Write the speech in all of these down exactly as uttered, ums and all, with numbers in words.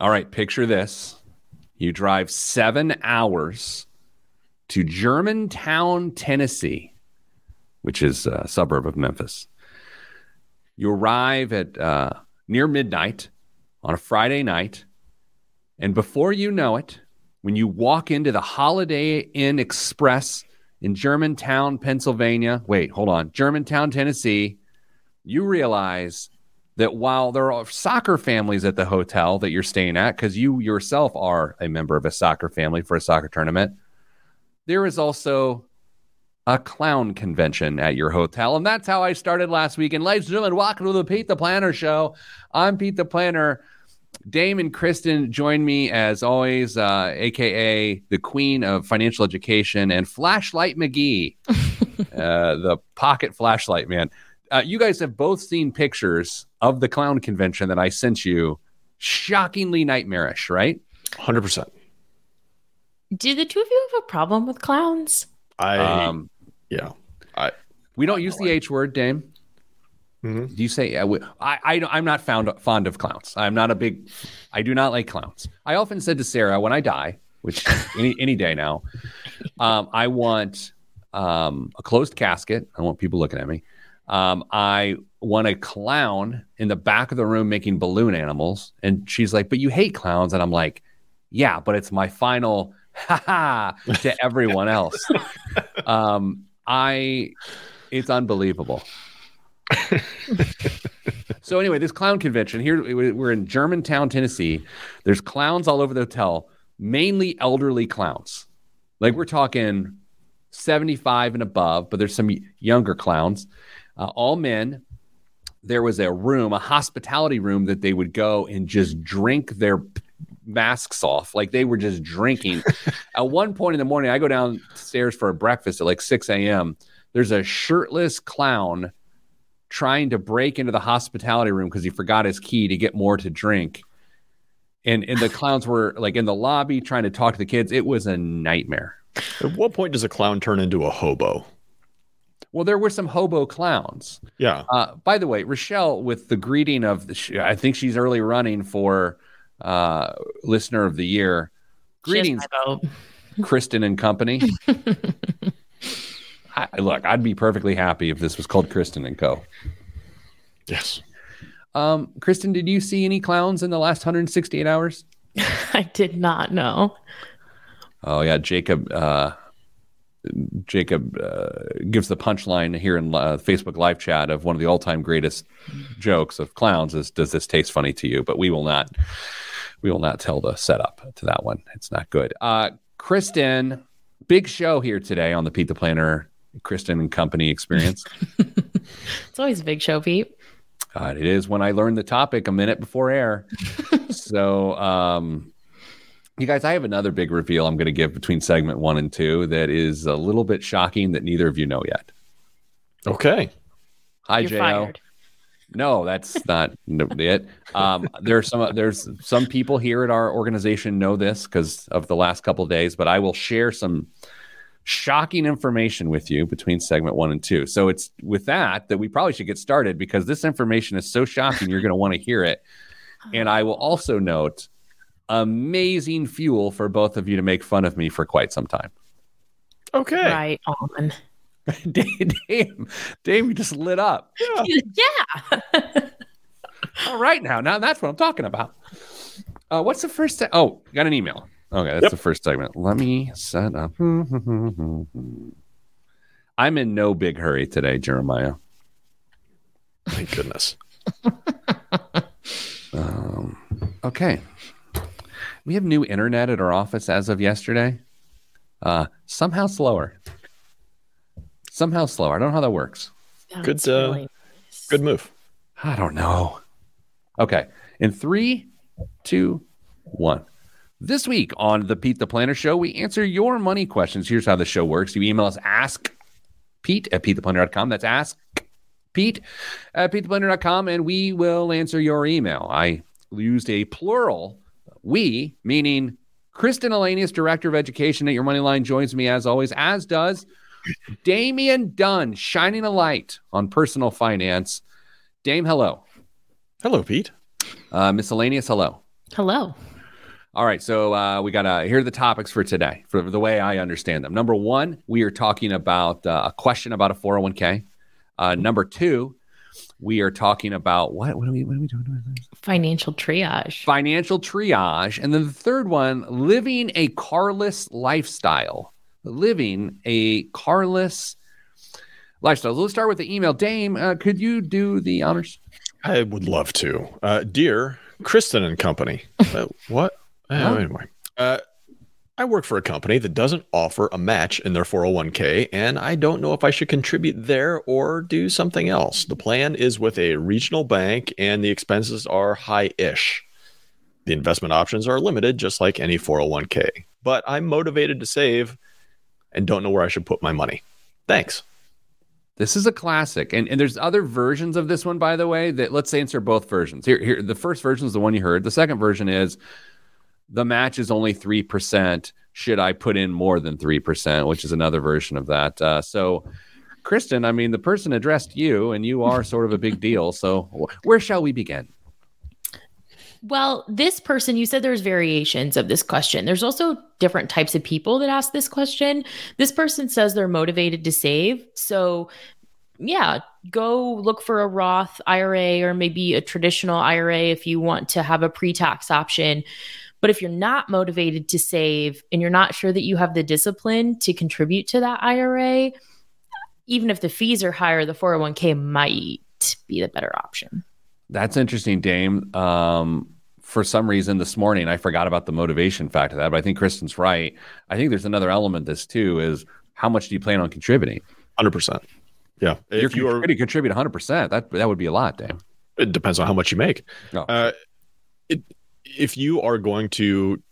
All right, picture this. You drive seven hours to Germantown, Tennessee, which is a suburb of Memphis. You arrive at uh, near midnight on a Friday night, and before you know it, when you walk into the Holiday Inn Express in Germantown, Pennsylvania, wait, hold on, Germantown, Tennessee, you realize that while there are soccer families at the hotel that you're staying at, because you yourself are a member of a soccer family for a soccer tournament, there is also a clown convention at your hotel. And that's how I started last week. And ladies and gentlemen, welcome to the Pete the Planner Show. I'm Pete the Planner. Dame and Kristen join me as always, uh, a k a the queen of financial education and Flashlight McGee, uh, the pocket flashlight man. Uh, you guys have both seen pictures of the clown convention that I sent you. Shockingly nightmarish, right? one hundred percent. Do the two of you have a problem with clowns? I, um, yeah. I, we don't I use the why. H word, Dame. Mm-hmm. Do you say, I, I, I'm not found, fond of clowns. I'm not a big, I do not like clowns. I often said to Sarah, when I die, which any, any day now, um, I want um, a closed casket. I want people looking at me. Um, I want a clown in the back of the room making balloon animals. And she's like, but you hate clowns. And I'm like, yeah, but it's my final ha ha to everyone else. um, I, it's unbelievable. So anyway, this clown convention here, we're in Germantown, Tennessee. There's clowns all over the hotel, mainly elderly clowns. Like we're talking seventy-five and above, but there's some younger clowns. Uh, all men. There was a room, a hospitality room, that they would go and just drink their p- masks off. Like they were just drinking. At one point in the morning, I go downstairs for a breakfast at like six a.m. There's a shirtless clown trying to break into the hospitality room because he forgot his key to get more to drink. And, and the clowns were like in the lobby trying to talk to the kids. It was a nightmare. At what point does a clown turn into a hobo? Well, there were some hobo clowns. Yeah. Uh, by the way, Rochelle, with the greeting of, the, I think she's early running for uh, Listener of the Year. Greetings, Kristen and company. I, look, I'd be perfectly happy if this was called Kristen and Co. Yes. Um, Kristen, did you see any clowns in the last one hundred sixty-eight hours? I did not, no. Oh, yeah, Jacob... Uh, Jacob uh, gives the punchline here in uh, Facebook live chat of one of the all-time greatest jokes of clowns is, does this taste funny to you? But we will not, we will not tell the setup to that one. It's not good. Uh, Kristen, big show here today on the Pete the Planner, Kristen and Company experience. It's always a big show, Pete. God, it is when I learned the topic a minute before air. so, um, You guys, I have another big reveal I'm going to give between segment one and two that is a little bit shocking that neither of you know yet. Okay. Hi, J O. No, that's not it. Um, there's some there's some people here at our organization know this because of the last couple of days, but I will share some shocking information with you between segment one and two. So it's with that that we probably should get started because this information is so shocking you're going to want to hear it. And I will also note amazing fuel for both of you to make fun of me for quite some time. Okay. Right on. Damn, Dame, you just lit up. Yeah. yeah. All right, now. Now that's what I'm talking about. Uh, what's the first... Se- oh, got an email. Okay, that's yep. The first segment. Let me set up... I'm in no big hurry today, Jeremiah. Thank goodness. um. Okay. We have new internet at our office as of yesterday. Uh, somehow slower. Somehow slower. I don't know how that works. That good, uh, really nice. Good move. I don't know. Okay. In three, two, one. This week on the Pete the Planner Show, we answer your money questions. Here's how the show works. You email us ask pete at pete the planner dot com. That's ask pete at pete the planner dot com, and we will answer your email. I used a plural. We, meaning Kristen Elanius, Director of Education at Your Money Line, joins me as always, as does Damian Dunn, shining a light on personal finance. Dame, hello. Hello, Pete. Uh, Miss Elanius, hello. Hello. All right, so uh, we got to hear the topics for today, for the way I understand them. Number one, we are talking about uh, a question about a four oh one k. Uh, number two, we are talking about what? What are we? What are we doing? Financial triage. Financial triage, and then the third one, living a carless lifestyle. Living a carless lifestyle. So let's start with the email. Dame, uh, could you do the honors? I would love to, uh, dear Kristen and company. Uh, what? Uh, anyway, uh, I work for a company that doesn't offer a match in their four oh one k, and I don't know if I should contribute there or do something else. The plan is with a regional bank, and the expenses are high-ish. The investment options are limited, just like any four oh one k. But I'm motivated to save and don't know where I should put my money. Thanks. This is a classic. And, and there's other versions of this one, by the way, that let's answer both versions. Here, here, the first version is the one you heard. The second version is, the match is only three percent. Should I put in more than three percent, which is another version of that? Uh, so, Kristen, I mean, the person addressed you, and you are sort of a big deal. So where shall we begin? Well, this person, you said there's variations of this question. There's also different types of people that ask this question. This person says they're motivated to save. So, yeah, go look for a Roth I R A or maybe a traditional I R A if you want to have a pre-tax option. But if you're not motivated to save and you're not sure that you have the discipline to contribute to that I R A, even if the fees are higher, the four oh one k might be the better option. That's interesting, Dame. Um, for some reason this morning, I forgot about the motivation fact of that, but I think Kristen's right. I think there's another element to this too, is how much do you plan on contributing? one hundred percent. Yeah. If, if you are going to contribute one hundred percent, that, that would be a lot, Dame. It depends on how much you make. No. Uh, it, If you are going to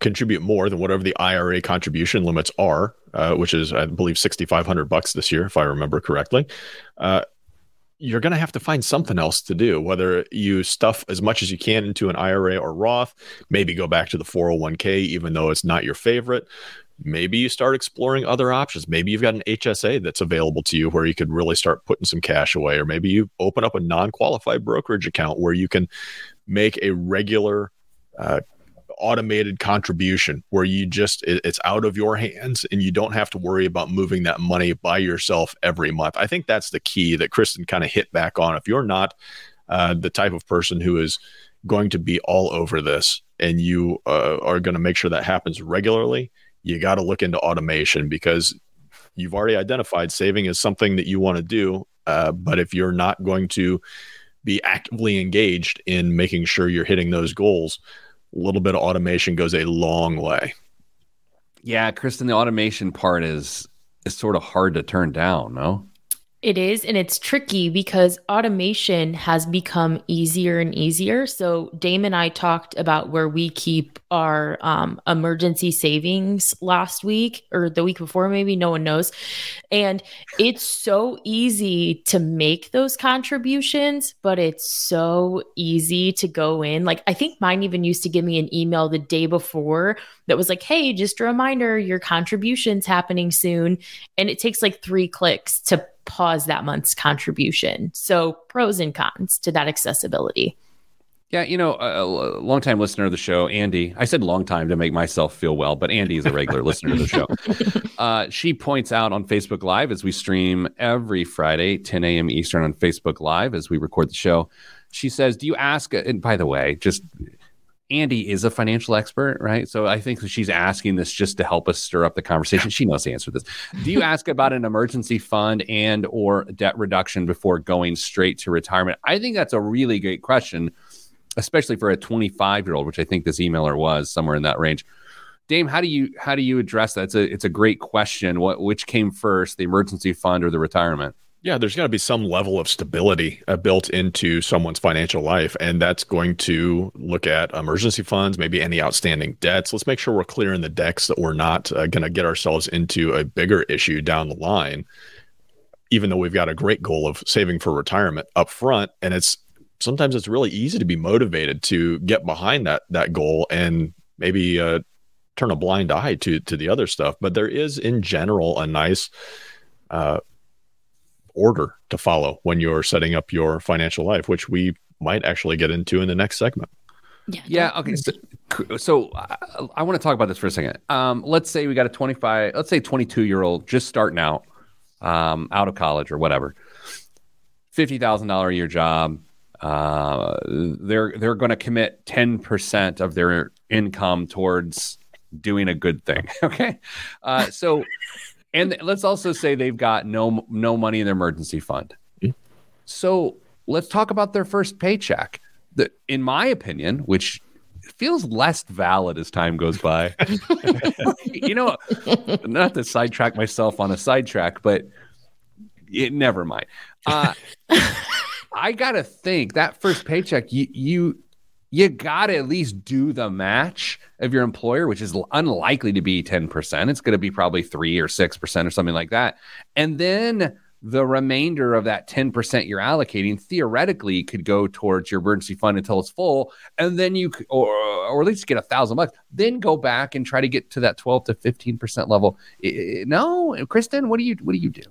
contribute more than whatever the I R A contribution limits are, uh, which is, I believe, six thousand five hundred bucks this year, if I remember correctly, uh, you're going to have to find something else to do, whether you stuff as much as you can into an I R A or Roth, maybe go back to the four oh one k, even though it's not your favorite. Maybe you start exploring other options. Maybe you've got an H S A that's available to you where you could really start putting some cash away, or maybe you open up a non-qualified brokerage account where you can make a regular uh, automated contribution where you just, it, it's out of your hands and you don't have to worry about moving that money by yourself every month. I think that's the key that Kristen kind of hit back on. If you're not uh, the type of person who is going to be all over this and you uh, are going to make sure that happens regularly, you got to look into automation, because you've already identified saving is something that you want to do. Uh, but if you're not going to be actively engaged in making sure you're hitting those goals, a little bit of automation goes a long way. Yeah, Kristen, the automation part is is sort of hard to turn down, no? It is, and it's tricky because automation has become easier and easier. So Dame and I talked about where we keep our um, emergency savings last week or the week before, maybe, no one knows. And it's so easy to make those contributions, but it's so easy to go in. Like, I think mine even used to give me an email the day before that was like, hey, just a reminder, your contribution's happening soon. And it takes like three clicks to pause that month's contribution. So pros and cons to that accessibility. Yeah, you know, a, a longtime listener of the show, Andy, I said long time to make myself feel well, but Andy is a regular listener of the show. Uh, she points out on Facebook Live, as we stream every Friday, ten a.m. Eastern on Facebook Live, as we record the show, she says, do you ask, and by the way, just Andy is a financial expert, right? So I think she's asking this just to help us stir up the conversation. She knows the answer to this. Do you ask about an emergency fund and or debt reduction before going straight to retirement? I think that's a really great question, especially for a twenty-five-year-old, which I think this emailer was somewhere in that range. Dame, how do you how do you address that? It's a, it's a great question. What which came first, the emergency fund or the retirement? Yeah, there's got to be some level of stability uh, built into someone's financial life. And that's going to look at emergency funds, maybe any outstanding debts. Let's make sure we're clearing the decks that we're not uh, going to get ourselves into a bigger issue down the line, even though we've got a great goal of saving for retirement up front. And it's sometimes it's really easy to be motivated to get behind that that goal and maybe uh, turn a blind eye to, to the other stuff. But there is, in general, a nice uh order to follow when you're setting up your financial life, which we might actually get into in the next segment. Yeah. Yeah. Okay. So, so I, I want to talk about this for a second. Um, let's say we got a twenty-five, let's say twenty-two year old just starting out, um, out of college or whatever, fifty thousand dollars a year job. Uh, they're, they're going to commit ten percent of their income towards doing a good thing. Okay. Uh, so, and let's also say they've got no, no money in their emergency fund. So let's talk about their first paycheck. The, in my opinion, which feels less valid as time goes by, you know, not to sidetrack myself on a sidetrack, but it never mind. Uh, I got to think that first paycheck, you, you, you got to at least do the match of your employer, which is unlikely to be ten percent. It's going to be probably three or six percent or something like that. And then the remainder of that ten percent you're allocating theoretically could go towards your emergency fund until it's full. And then you could, or, or at least get a thousand bucks, then go back and try to get to that twelve to fifteen percent level. No, Kristen, what do you, what do you do?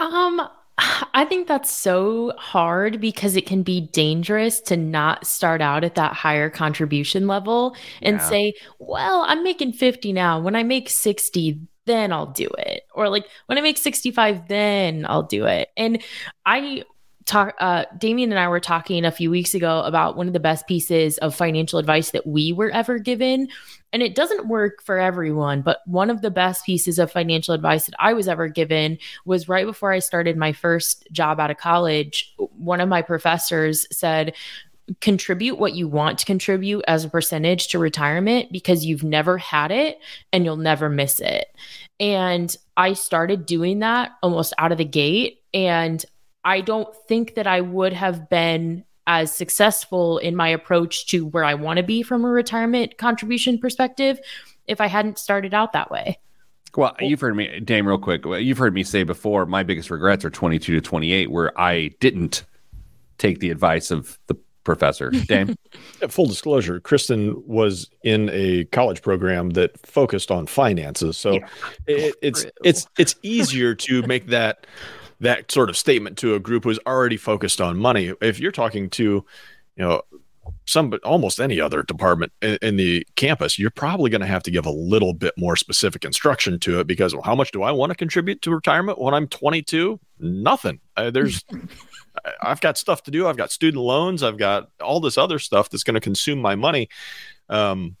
Um, I think that's so hard because it can be dangerous to not start out at that higher contribution level and yeah. say, well, I'm making fifty now. When I make sixty, then I'll do it. Or like when I make sixty-five, then I'll do it. And I talk, uh, Damian and I were talking a few weeks ago about one of the best pieces of financial advice that we were ever given. And it doesn't work for everyone, but one of the best pieces of financial advice that I was ever given was right before I started my first job out of college. One of my professors said, contribute what you want to contribute as a percentage to retirement because you've never had it and you'll never miss it. And I started doing that almost out of the gate. And I don't think that I would have been as successful in my approach to where I want to be from a retirement contribution perspective if I hadn't started out that way. Well, you've heard me, Dame, real quick. You've heard me say before, my biggest regrets are twenty-two to twenty-eight, where I didn't take the advice of the professor. Dame? Full disclosure, Kristen was in a college program that focused on finances. So yeah. it, it's, it's, it's easier to make that, that sort of statement to a group who's already focused on money. If you're talking to, you know, some, but almost any other department in, in the campus, you're probably going to have to give a little bit more specific instruction to it because, well, how much do I want to contribute to retirement when I'm twenty-two? Nothing. Uh, there's, I've got stuff to do. I've got student loans. I've got all this other stuff that's going to consume my money. Um,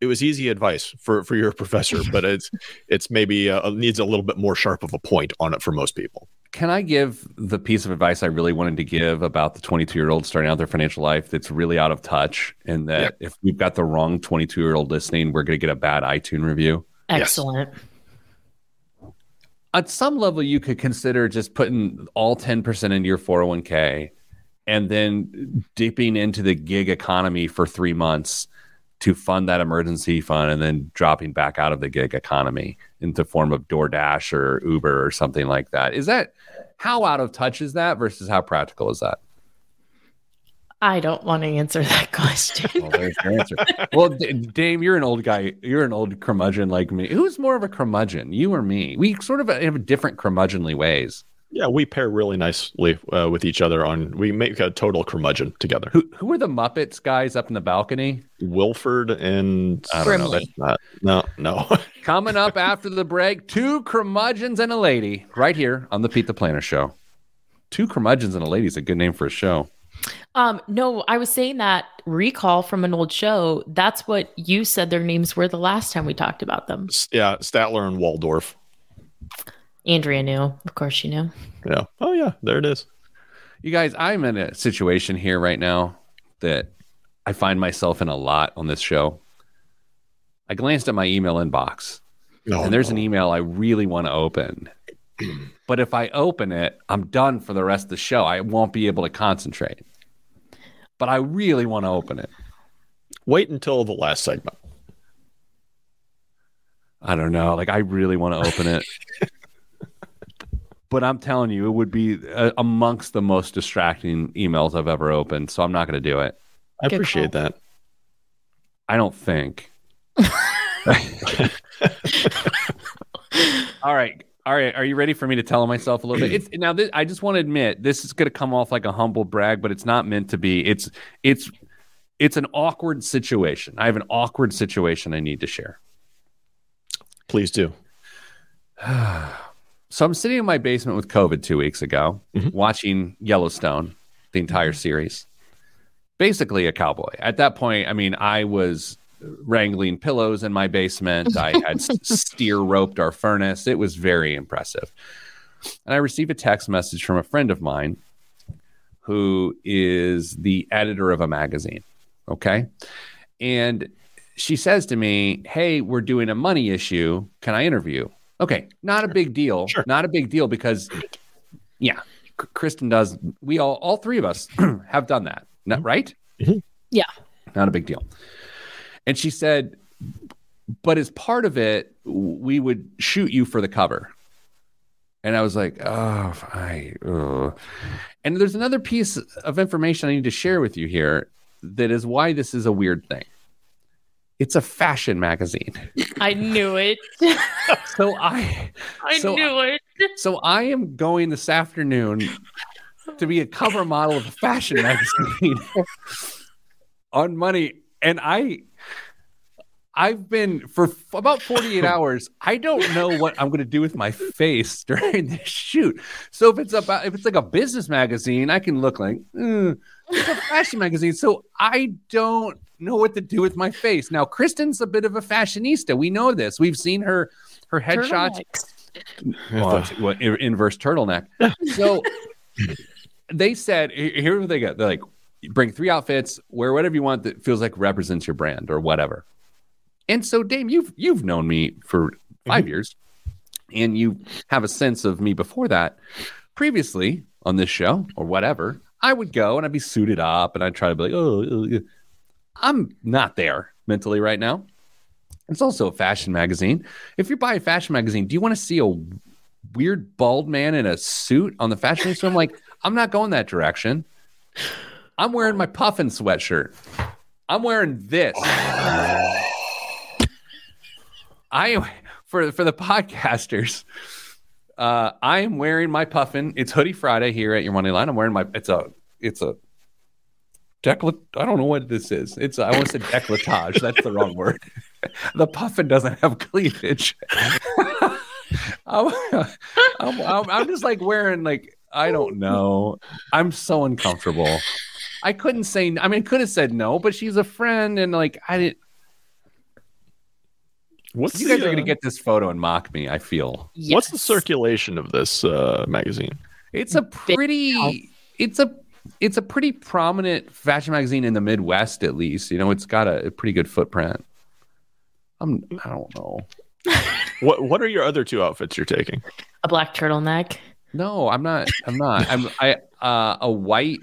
it was easy advice for, for your professor, but it's, it's maybe uh, needs a little bit more sharp of a point on it for most people. Can I give the piece of advice I really wanted to give about the twenty-two year old starting out their financial life that's really out of touch? And that yep. if we've got the wrong twenty-two year old listening, we're going to get a bad iTunes review. Excellent. Yes. At some level, you could consider just putting all ten percent into your four oh one k and then dipping into the gig economy for three months to fund that emergency fund and then dropping back out of the gig economy in the form of DoorDash or Uber or something like that. Is that, how out of touch is that versus how practical is that? I don't want to answer that question. Well, there's your answer. Well, D- Dame, you're an old guy. You're an old curmudgeon like me. Who's more of a curmudgeon, you or me? We sort of have different curmudgeonly ways. Yeah, we pair really nicely uh, with each other. On we make a total curmudgeon together. Who who are the Muppets guys up in the balcony? Wilford and I don't know, that's not, no, no. Coming up after the break, two curmudgeons and a lady, right here on the Pete the Planner Show. Two curmudgeons and a lady is a good name for a show. Um, no, I was saying that recall from an old show. That's what you said their names were the last time we talked about them. Yeah, Statler and Waldorf. Andrea knew. Of course you knew. Yeah. Oh, yeah. There it is. You guys, I'm in a situation here right now that I find myself in a lot on this show. I glanced at my email inbox, oh, and there's no. an email I really want to open. But if I open it, I'm done for the rest of the show. I won't be able to concentrate. But I really want to open it. Wait until the last segment. I don't know. Like, I really want to open it. But I'm telling you, it would be uh, amongst the most distracting emails I've ever opened. So I'm not going to do it. I Good appreciate call. That. I don't think. All right. All right, are you ready for me to tell myself a little bit? It's, now, this, I just want to admit, this is going to come off like a humble brag, but it's not meant to be. It's it's it's an awkward situation. I have an awkward situation I need to share. Please do. So I'm sitting in my basement with COVID two weeks ago, mm-hmm. watching Yellowstone, the entire series. Basically a cowboy. At that point, I mean, I was wrangling pillows in my basement. I had steer roped our furnace. It was very impressive. And I received a text message from a friend of mine who is the editor of a magazine. Okay. And she says to me, hey, we're doing a money issue. Can I interview? Okay. Not a big deal. Sure. Not a big deal because, yeah, Kristen does. We all, all three of us have done that. Not right? Mm-hmm. Yeah. Not a big deal. And she said, but as part of it, we would shoot you for the cover. And I was like, oh, I, oh. And there's another piece of information I need to share with you here that is why this is a weird thing. It's a fashion magazine. I knew it. So I, I so knew it. I, so I am going this afternoon to be a cover model of a fashion magazine on money. And I, I've been for f- about forty-eight hours. I don't know what I'm going to do with my face during this shoot. So if it's about, if it's like a business magazine, I can look like mm. it's a fashion magazine. So I don't know what to do with my face. Now, Kristen's a bit of a fashionista. We know this. We've seen her, her headshots, well, well, inverse turtleneck. So they said, here's what they got. They're like, bring three outfits, wear whatever you want that feels like represents your brand or whatever. And so, Dame, you've you've known me for five mm-hmm. years, and you have a sense of me before that. Previously on this show or whatever, I would go and I'd be suited up, and I'd try to be like, oh, I'm not there mentally right now. It's also a fashion magazine. If you buy a fashion magazine, do you want to see a weird bald man in a suit on the fashion show? I'm like, I'm not going that direction. I'm wearing my puffin sweatshirt. I'm wearing this. I for for the podcasters, uh, I am wearing my puffin. It's Hoodie Friday here at Your Money Line. I'm wearing my it's a it's a decolletage. I don't know what this is. It's a, I want to say decolletage. That's the wrong word. The puffin doesn't have cleavage. I'm, I'm, I'm, I'm just like wearing like I don't know. I'm so uncomfortable. I couldn't say. I mean, I could have said no, but she's a friend, and like I didn't. What's you guys the, are going to get this photo and mock me, I feel. Yes. What's the circulation of this uh, magazine? It's a pretty it's a it's a pretty prominent fashion magazine in the Midwest, at least. You know, it's got a, a pretty good footprint. I'm I don't know. What what are your other two outfits you're taking? A black turtleneck? No, I'm not I'm not. I'm I uh, a white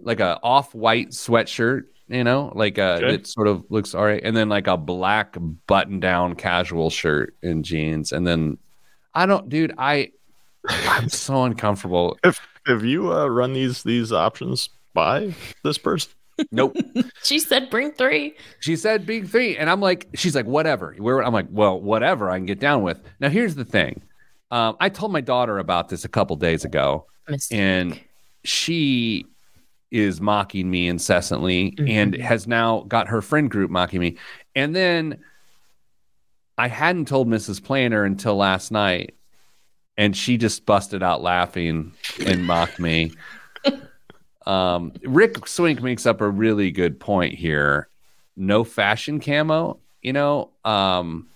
like a off-white sweatshirt. You know, like uh, okay. It sort of looks all right. And then like a black button down casual shirt and jeans. And then I don't, dude, I, I'm so uncomfortable. If, if you uh, run these, these options by this person. Nope. She said, bring three. She said, bring three. And I'm like, she's like, whatever. Where I'm like, well, whatever I can get down with. Now, here's the thing. Um, I told my daughter about this a couple days ago. Mistake. And she is mocking me incessantly mm-hmm. and has now got her friend group mocking me. And then I hadn't told Missus Planner until last night, and she just busted out laughing and mocked me. Um, Rick Swink makes up a really good point here. No fashion camo, you know, um,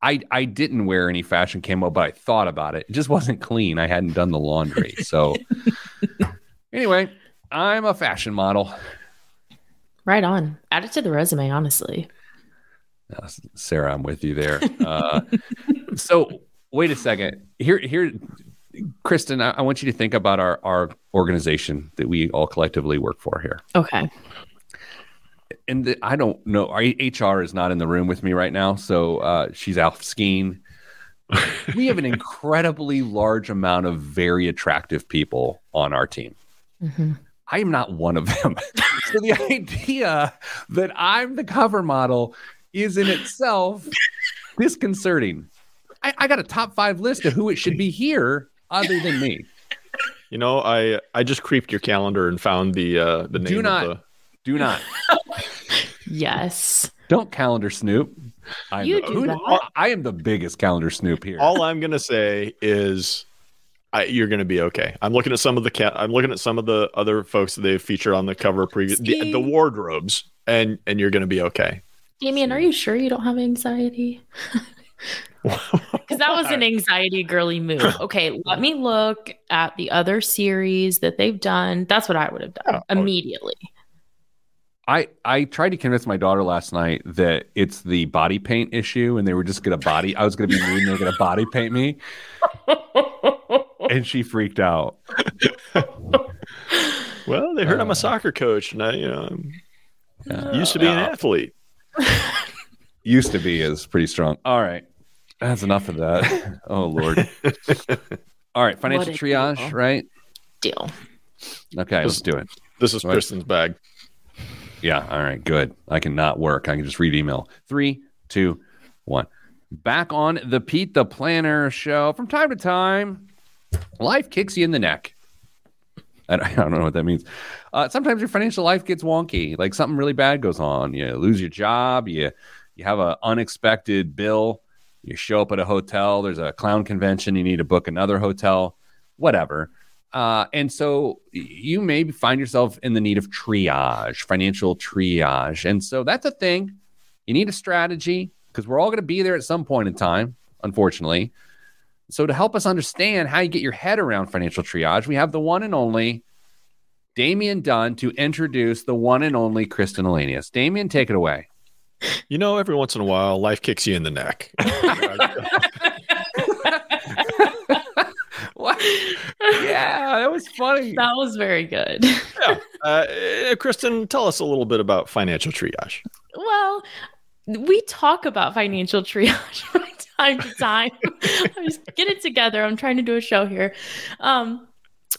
I, I didn't wear any fashion camo, but I thought about it. It just wasn't clean. I hadn't done the laundry. So anyway, I'm a fashion model. Right on. Add it to the resume, honestly. Uh, Sarah, I'm with you there. Uh, so wait a second. Here, here, Kristen, I, I want you to think about our, our organization that we all collectively work for here. Okay. And the, I don't know. Our H R is not in the room with me right now, so uh, she's out skiing. We have an incredibly large amount of very attractive people on our team. Mm-hmm. I am not one of them. So the idea that I'm the cover model is in itself disconcerting. I, I got a top five list of who it should be here other than me. You know, I, I just creeped your calendar and found the uh, the name. Do not, of the... do not. Yes. Don't calendar snoop. I'm you the, do who, that. I am the biggest calendar snoop here. All I'm going to say is I, you're going to be okay. I'm looking at some of the cat. I'm looking at some of the other folks that they've featured on the cover previous the, the wardrobes, and and you're going to be okay. Damian, are you sure you don't have anxiety? Because that was an anxiety girly move. Okay, let me look at the other series that they've done. That's what I would have done oh, immediately. I, I tried to convince my daughter last night that it's the body paint issue, and they were just going to body. I was going to be rude, and they were going to body paint me, and she freaked out. Well, they heard uh, I'm a soccer coach, and I you know, uh, used to be uh, an athlete. Used to be is pretty strong. All right. That's enough of that. Oh, Lord. All right. Financial triage, deal. Right? Deal. Okay. This, let's do it. This is Kristen's bag. Yeah. All right. Good. I cannot work. I can just read email. Three, two, one. Back on the Pete the Planner show. From time to time, life kicks you in the neck. I don't, I don't know what that means. Uh, sometimes your financial life gets wonky. Like something really bad goes on. You lose your job. You. You have an unexpected bill. You show up at a hotel. There's a clown convention. You need to book another hotel, whatever. Uh, and so you may find yourself in the need of triage, financial triage. And so that's a thing. You need a strategy because we're all going to be there at some point in time, unfortunately. So to help us understand how you get your head around financial triage, we have the one and only Damian Dunn to introduce the one and only Kristen Elanius. Damian, take it away. You know, every once in a while, life kicks you in the neck. What? Yeah, that was funny. That was very good. Yeah. Uh, Kristen, tell us a little bit about financial triage. Well, we talk about financial triage from time to time. I'm just get it together. I'm trying to do a show here. Um,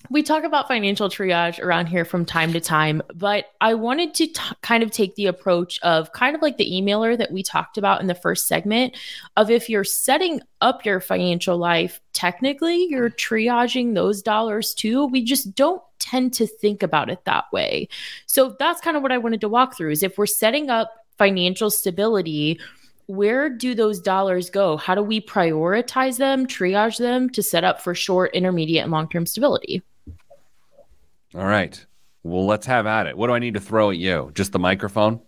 We talk about financial triage around here from time to time, but I wanted to t- kind of take the approach of kind of like the emailer that we talked about in the first segment of if you're setting up your financial life, technically you're triaging those dollars too. We just don't tend to think about it that way. So that's kind of what I wanted to walk through is if we're setting up financial stability, where do those dollars go? How do we prioritize them, triage them to set up for short, intermediate, and long-term stability? All right. Well, let's have at it. What do I need to throw at you? Just the microphone?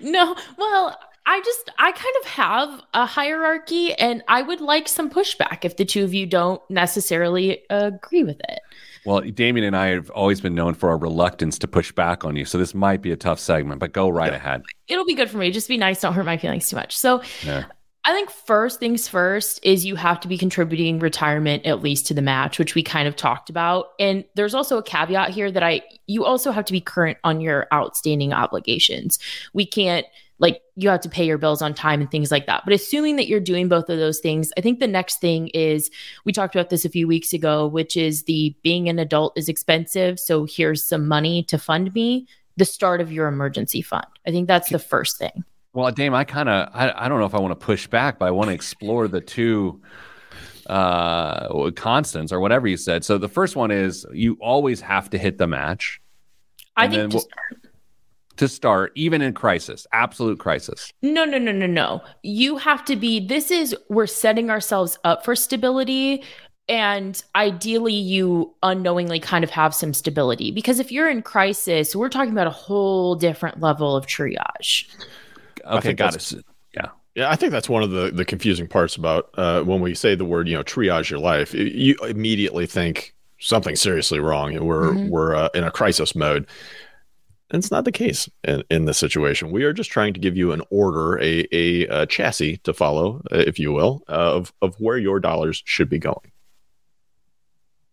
No. Well, I just, I kind of have a hierarchy and I would like some pushback if the two of you don't necessarily agree with it. Well, Damian and I have always been known for our reluctance to push back on you. So this might be a tough segment, but go right yeah. ahead. It'll be good for me. Just be nice. Don't hurt my feelings too much. So yeah. I think first things first is you have to be contributing retirement at least to the match, which we kind of talked about. And there's also a caveat here that I you also have to be current on your outstanding obligations. We can't like you have to pay your bills on time and things like that. But assuming that you're doing both of those things, I think the next thing is we talked about this a few weeks ago, which is the being an adult is expensive. So here's some money to fund me, the start of your emergency fund. I think that's the first thing. Well, Dame, I kind of, I, I don't know if I want to push back, but I want to explore the two uh, constants or whatever you said. So the first one is you always have to hit the match. I think to we'll, start. To start, even in crisis, absolute crisis. No, no, no, no, no. You have to be, this is, we're setting ourselves up for stability. And ideally, you unknowingly kind of have some stability. Because if you're in crisis, we're talking about a whole different level of triage. Okay, got it. Yeah. Yeah, I think that's one of the, the confusing parts about uh, when we say the word, you know, triage your life, you immediately think something's seriously wrong and we're mm-hmm. we're uh, in a crisis mode. And it's not the case in, in this situation. We are just trying to give you an order, a, a, a chassis to follow, if you will, uh, of, of where your dollars should be going.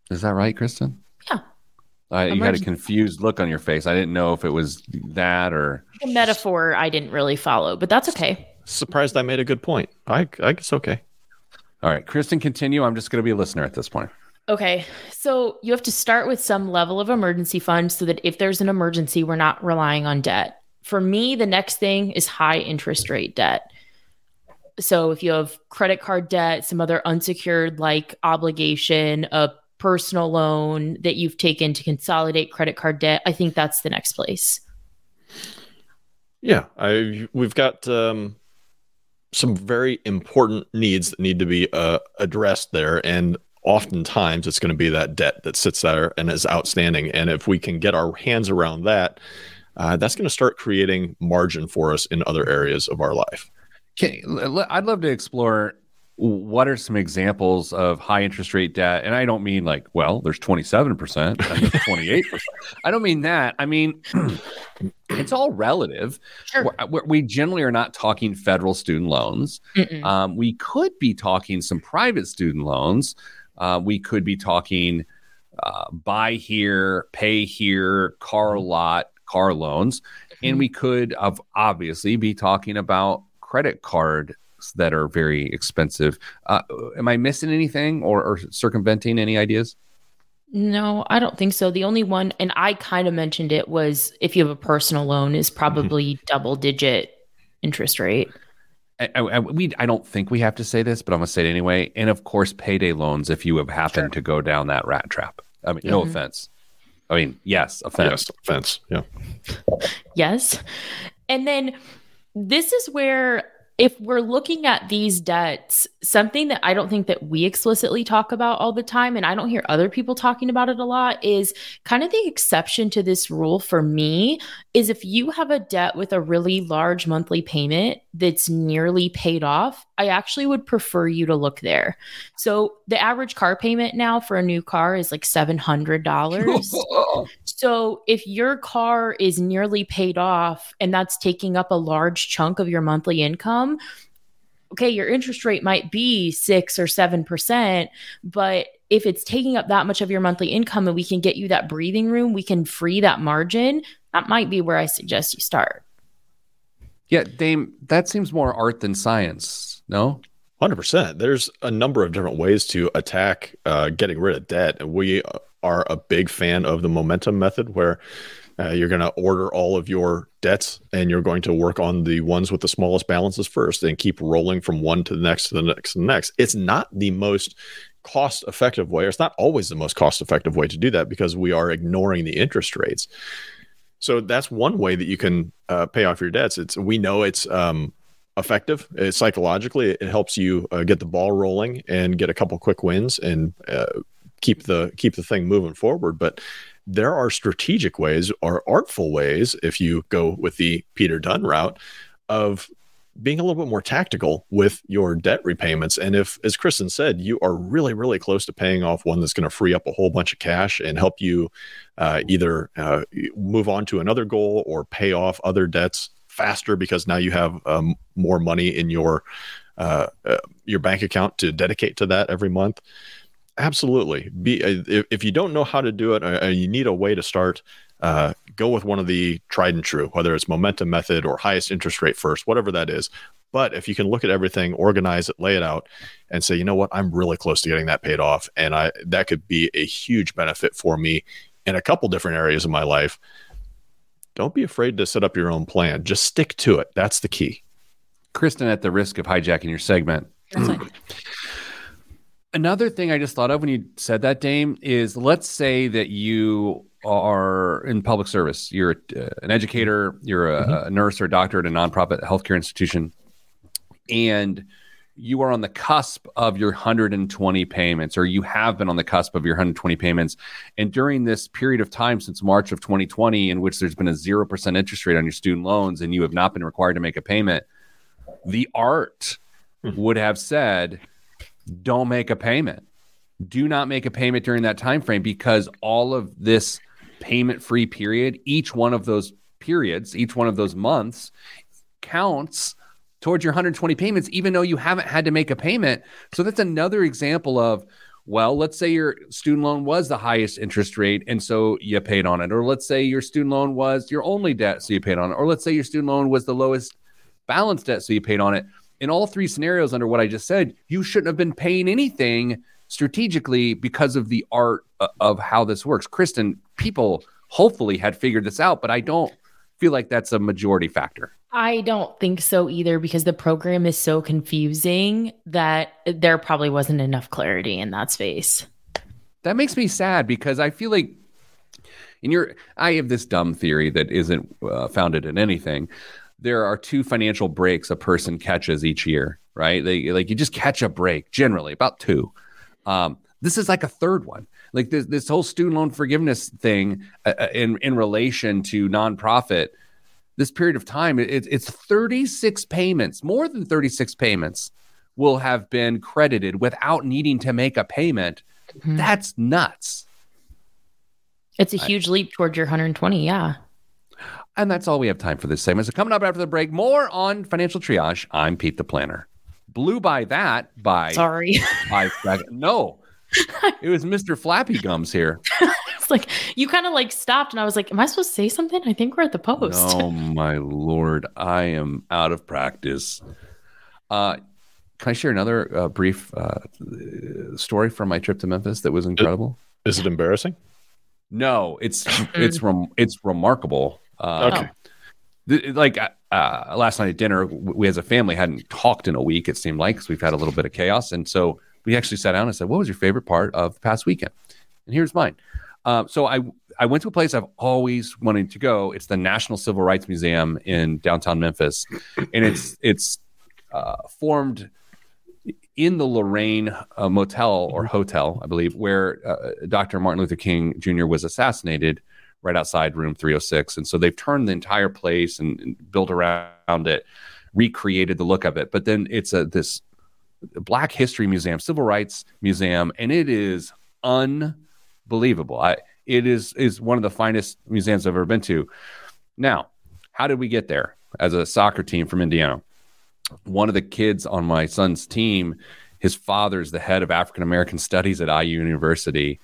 Is that right, Kristen? Yeah. Uh, you had a confused look on your face. I didn't know if it was that or the metaphor I didn't really follow, but that's okay. Surprised I made a good point. I, I guess okay. All right, Kristen, continue. I'm just going to be a listener at this point. Okay. So you have to start with some level of emergency fund so that if there's an emergency, we're not relying on debt. For me, the next thing is high interest rate debt. So if you have credit card debt, some other unsecured like obligation, a personal loan that you've taken to consolidate credit card debt, I think that's the next place. Yeah, I we've got um, some very important needs that need to be uh, addressed there, and oftentimes it's going to be that debt that sits there and is outstanding. And if we can get our hands around that, uh, that's going to start creating margin for us in other areas of our life. Okay, I'd love to explore what are some examples of high interest rate debt. And I don't mean like, well, there's twenty-seven percent, twenty-eight percent. I don't mean that. I mean, it's all relative. Sure. We're, we generally are not talking federal student loans. Um, we could be talking some private student loans. Uh, we could be talking uh, buy here, pay here, car lot, car loans. Mm-hmm. And we could have obviously be talking about credit card that are very expensive. Uh, am I missing anything or, or circumventing any ideas? No, I don't think so. The only one, and I kind of mentioned it, was if you have a personal loan is probably mm-hmm. double digit interest rate. I, I, I, we, I don't think we have to say this, but I'm going to say it anyway. And of course, payday loans, if you have happened sure. to go down that rat trap. I mean, mm-hmm. no offense. I mean, yes, offense. Yes, offense. Yeah. Yes. And then this is where, if we're looking at these debts, something that I don't think that we explicitly talk about all the time, and I don't hear other people talking about it a lot, is kind of the exception to this rule for me is if you have a debt with a really large monthly payment that's nearly paid off, I actually would prefer you to look there. So the average car payment now for a new car is like seven hundred dollars. So if your car is nearly paid off and that's taking up a large chunk of your monthly income, okay, your interest rate might be six or seven percent, but if it's taking up that much of your monthly income and we can get you that breathing room, we can free that margin, that might be where I suggest you start. Yeah, Dame, that seems more art than science, no? one hundred percent. There's a number of different ways to attack uh, getting rid of debt. And we are a big fan of the momentum method where uh, you're going to order all of your debts and you're going to work on the ones with the smallest balances first and keep rolling from one to the next to the next to the next. It's not the most cost effective way, or it's not always the most cost effective way to do that because we are ignoring the interest rates. So that's one way that you can uh, pay off your debts. It's we know it's um, effective. It's psychologically, it helps you uh, get the ball rolling and get a couple quick wins and uh, keep the keep the thing moving forward. But there are strategic ways or artful ways, if you go with the Peter Dunn route, of being a little bit more tactical with your debt repayments. And if, as Kristen said, you are really, really close to paying off one that's going to free up a whole bunch of cash and help you uh, either uh, move on to another goal or pay off other debts faster because now you have um, more money in your uh, uh, your bank account to dedicate to that every month. Absolutely. Be uh, if, if you don't know how to do it, uh, you need a way to start. Uh, go with one of the tried and true, whether it's momentum method or highest interest rate first, whatever that is. But if you can look at everything, organize it, lay it out, and say, you know what, I'm really close to getting that paid off, and I that could be a huge benefit for me in a couple different areas of my life. Don't be afraid to set up your own plan. Just stick to it. That's the key. Kristen, at the risk of hijacking your segment. That's right. Another thing I just thought of when you said that, Dame, is let's say that you are in public service. You're uh, an educator, you're a, mm-hmm. a nurse or a doctor at a nonprofit healthcare institution, and you are on the cusp of your one hundred twenty payments, or you have been on the cusp of your one hundred twenty payments. And during this period of time since March of twenty twenty, in which there's been a zero percent interest rate on your student loans and you have not been required to make a payment, the art mm-hmm. would have said, don't make a payment. Do not make a payment during that time frame, because all of this payment-free period, each one of those periods, each one of those months counts towards your one hundred twenty payments, even though you haven't had to make a payment. So that's another example of, well, let's say your student loan was the highest interest rate, and so you paid on it. Or let's say your student loan was your only debt, so you paid on it. Or let's say your student loan was the lowest balance debt, so you paid on it. In all three scenarios under what I just said, you shouldn't have been paying anything strategically because of the art of how this works. Kristen, people hopefully had figured this out, but I don't feel like that's a majority factor. I don't think so either, because the program is so confusing that there probably wasn't enough clarity in that space. That makes me sad, because I feel like in your, I have this dumb theory that isn't uh, founded in anything, there are two financial breaks a person catches each year, right? They, like, you just catch a break generally, about two. Um, this is like a third one. Like this, this whole student loan forgiveness thing uh, in, in relation to nonprofit, this period of time, it, it's thirty-six payments, more than thirty-six payments will have been credited without needing to make a payment. Mm-hmm. That's nuts. It's a huge I, leap toward your one hundred twenty. Yeah. And that's all we have time for this segment. So coming up after the break, more on Financial Triage. I'm Pete the Planner. Blew by that by... Sorry. By, no. It was Mister Flappy Gums here. It's like, you kind of like stopped and I was like, am I supposed to say something? I think we're at the post. Oh my Lord. I am out of practice. Uh, can I share another uh, brief uh, story from my trip to Memphis that was incredible? Is it embarrassing? No, it's it's rem- it's remarkable. Uh, okay. Th- like uh, last night at dinner, we as a family hadn't talked in a week, it seemed like, because we've had a little bit of chaos. And so we actually sat down and said, what was your favorite part of the past weekend? And here's mine. Uh, so I, I went to a place I've always wanted to go. It's the National Civil Rights Museum in downtown Memphis. And it's it's uh, formed in the Lorraine uh, Motel or Hotel, I believe, where uh, Doctor Martin Luther King Junior was assassinated right outside room three oh six. And so they've turned the entire place and, and built around it, recreated the look of it. But then it's a this Black History Museum, Civil Rights Museum, and it is unbelievable. I, it is is one of the finest museums I've ever been to. Now, how did we get there as a soccer team from Indiana? One of the kids on my son's team, his father's the head of African American Studies at I U University.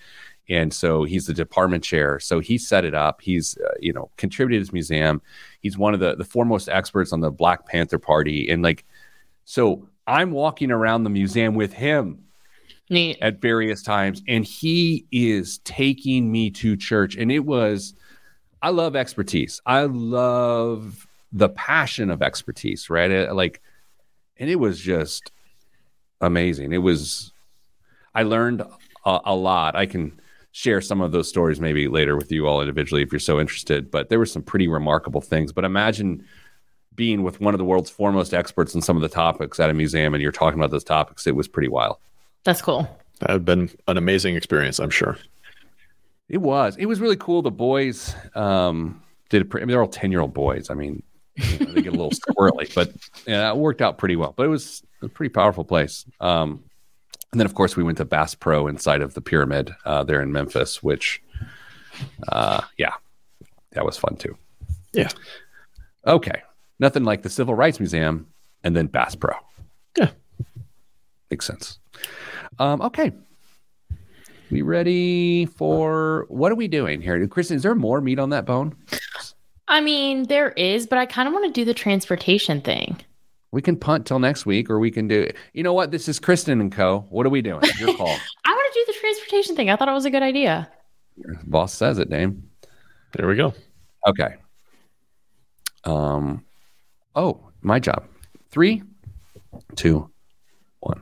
And so he's the department chair. So he set it up. He's, uh, you know, contributed his museum. He's one of the, the foremost experts on the Black Panther Party. And like, so I'm walking around the museum with him. Neat. At various times. And he is taking me to church. And it was, I love expertise. I love the passion of expertise, right? It, like, and it was just amazing. It was, I learned a, a lot. I can share some of those stories maybe later with you all individually if you're so interested, but there were some pretty remarkable things. But imagine being with one of the world's foremost experts on some of the topics at a museum and you're talking about those topics. It was pretty wild. That's cool. That had been an amazing experience, I'm sure. It was. It was really cool. The boys um, did, a pre- I mean, they're all ten-year-old boys. I mean, you know, they get a little squirrely, but yeah, it worked out pretty well. But it was a pretty powerful place. Um, and then, of course, we went to Bass Pro inside of the pyramid uh, there in Memphis, which, uh, yeah, that was fun too. Yeah. Okay. Nothing like the Civil Rights Museum and then Bass Pro. Yeah. Makes sense. Um, okay. We ready for, what are we doing here? Kristen, is there more meat on that bone? I mean, there is, but I kind of want to do the transportation thing. We can punt till next week, or we can do it. You know what? This is Kristen and Co. What are we doing? Your call. I want to do the transportation thing. I thought it was a good idea. Your boss says it, Dame. There we go. Okay. Um. Oh, my job. Three, two, one.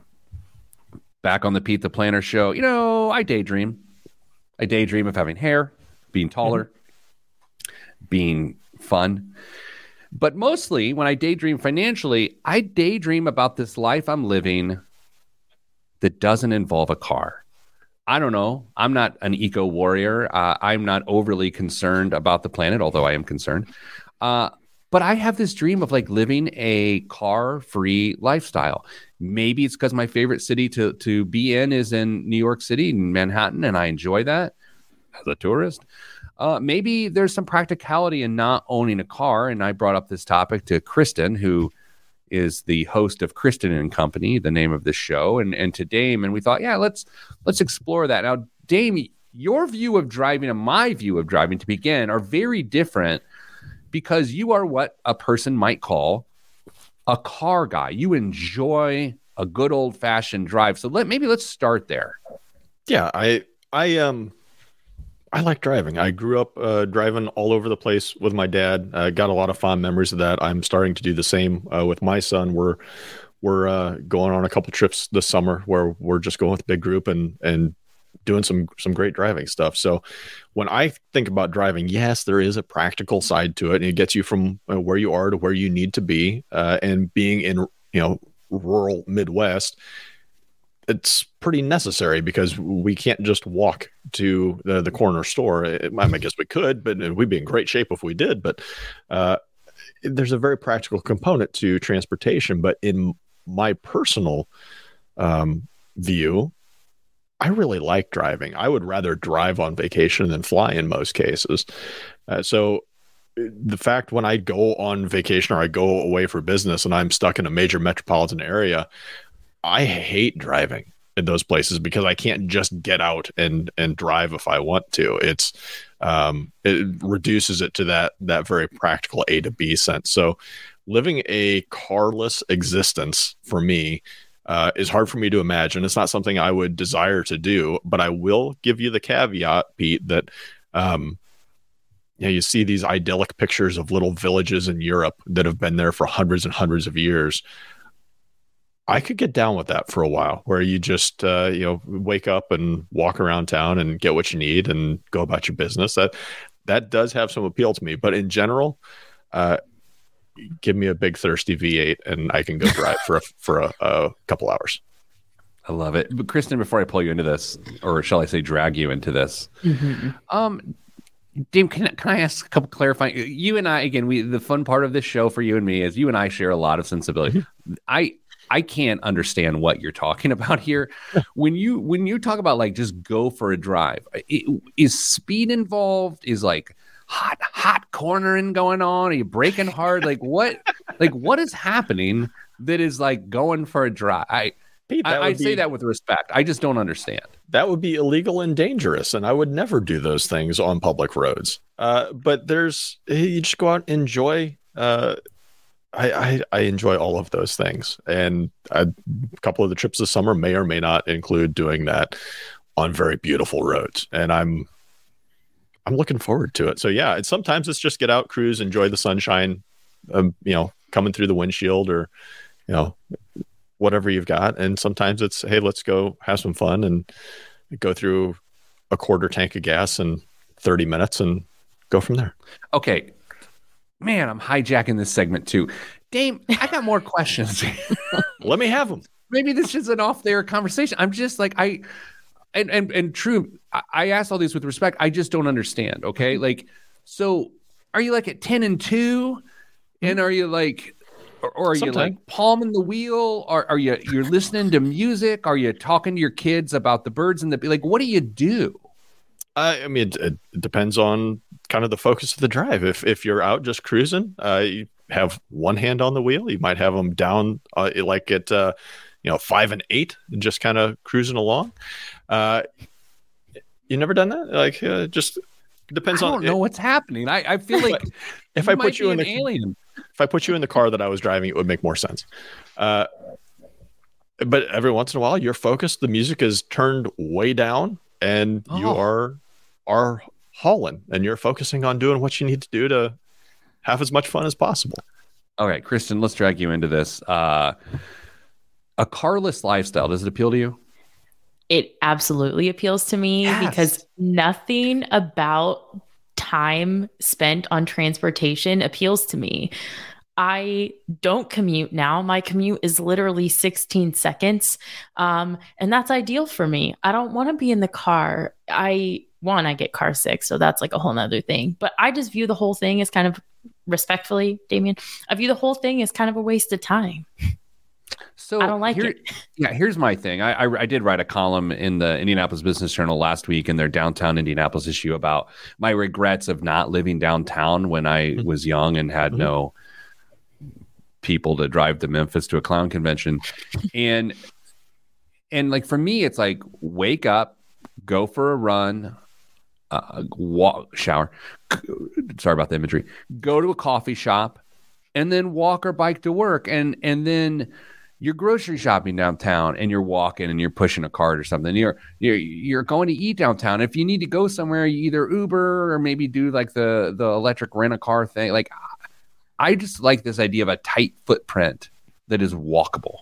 Back on the Pete the Planner Show. You know, I daydream. I daydream of having hair, being taller. Mm-hmm. Being fun. But mostly when I daydream financially, I daydream about this life I'm living that doesn't involve a car. I don't know. I'm not an eco warrior. Uh, I'm not overly concerned about the planet, although I am concerned. Uh, but I have this dream of like living a car-free lifestyle. Maybe it's because my favorite city to, to be in is in New York City and Manhattan, and I enjoy that as a tourist. Uh, maybe there's some practicality in not owning a car. And I brought up this topic to Kristen, who is the host of Kristen and Company, the name of the show, and, and to Dame. And we thought, yeah, let's let's explore that. Now, Dame, your view of driving and my view of driving to begin are very different because you are what a person might call a car guy. You enjoy a good old-fashioned drive. So let maybe let's start there. Yeah, I I um. I like driving. I grew up uh, driving all over the place with my dad. I uh, got a lot of fond memories of that. I'm starting to do the same uh, with my son. We're we're uh, going on a couple trips this summer where we're just going with a big group and and doing some some great driving stuff. So when I think about driving, yes, there is a practical side to it, and it gets you from where you are to where you need to be. Uh, and being in, you know, rural Midwest, it's pretty necessary because we can't just walk to the, the corner store. It, I guess we could, but we'd be in great shape if we did. But uh, there's a very practical component to transportation. But in my personal um, view, I really like driving. I would rather drive on vacation than fly in most cases. Uh, so the fact when I go on vacation or I go away for business and I'm stuck in a major metropolitan area, I hate driving in those places because I can't just get out and, and drive if I want to. It's um, it reduces it to that that very practical A to B sense. So living a carless existence for me uh, is hard for me to imagine. It's not something I would desire to do, but I will give you the caveat, Pete, that um, you know, you see these idyllic pictures of little villages in Europe that have been there for hundreds and hundreds of years. I could get down with that for a while, where you just, uh, you know, wake up and walk around town and get what you need and go about your business. That that does have some appeal to me. But in general, uh, give me a big thirsty V eight and I can go drive for a, for a, a couple hours. I love it. But Kristen, before I pull you into this, or shall I say drag you into this, mm-hmm. um, Dame, can, can I ask a couple clarifying? You and I, again, we the fun part of this show for you and me is you and I share a lot of sensibility. Mm-hmm. I... I can't understand what you're talking about here. When you when you talk about like just go for a drive, it, is speed involved? Is like hot hot cornering going on? Are you braking hard? Like what? Like what is happening that is like going for a drive? I Pete, I, I be, say that with respect. I just don't understand. That would be illegal and dangerous, and I would never do those things on public roads. Uh, but there's you just go out and enjoy. Uh, I, I, I enjoy all of those things. And a couple of the trips this summer may or may not include doing that on very beautiful roads. And I'm, I'm looking forward to it. So yeah, it's sometimes it's just get out, cruise, enjoy the sunshine, um, you know, coming through the windshield or, you know, whatever you've got. And sometimes it's, hey, let's go have some fun and go through a quarter tank of gas in thirty minutes and go from there. Okay. Man, I'm hijacking this segment too. Dame, I got more questions. Let me have them. Maybe this is an off-air conversation. I'm just like, I, and, and, and true, I, I ask all these with respect. I just don't understand. Okay. Like, so are you like at ten and two? And are you like, or, or are Sometimes. you like palming the wheel? Or are you, you're listening to music? Are you talking to your kids about the birds and the, like, what do you do? Uh, I mean, it, it depends on kind of the focus of the drive. If if you're out just cruising, uh, you have one hand on the wheel. You might have them down uh, like at uh, you know five and eight, just kind of cruising along. Uh, you never done that? Like uh, just depends on. I don't on, know it, what's happening. I, I feel like if I put you in the alien. if I put you in the car that I was driving, it would make more sense. Uh, but every once in a while, you're focused. The music is turned way down, and oh. you are are. hauling, and you're focusing on doing what you need to do to have as much fun as possible. All right, Kristen, let's drag you into this. Uh, a carless lifestyle, does it appeal to you? It absolutely appeals to me yes. because nothing about time spent on transportation appeals to me. I don't commute now. My commute is literally sixteen seconds. Um, and that's ideal for me. I don't want to be in the car. I One, I get car sick, so that's like a whole nother thing. But I just view the whole thing as kind of, respectfully, Damian, I view the whole thing as kind of a waste of time. So I don't like here, it. Yeah, here's my thing. I, I I did write a column in the Indianapolis Business Journal last week in their downtown Indianapolis issue about my regrets of not living downtown when I mm-hmm. was young and had mm-hmm. no people to drive to Memphis to a clown convention. and and like for me, it's like wake up, go for a run. Uh, walk, shower, sorry about the imagery, go to a coffee shop, and then walk or bike to work. And and then you're grocery shopping downtown, and you're walking, and you're pushing a cart or something. You're, you're, you're going to eat downtown. If you need to go somewhere, you either Uber or maybe do like the, the electric rent-a-car thing. Like, I just like this idea of a tight footprint that is walkable.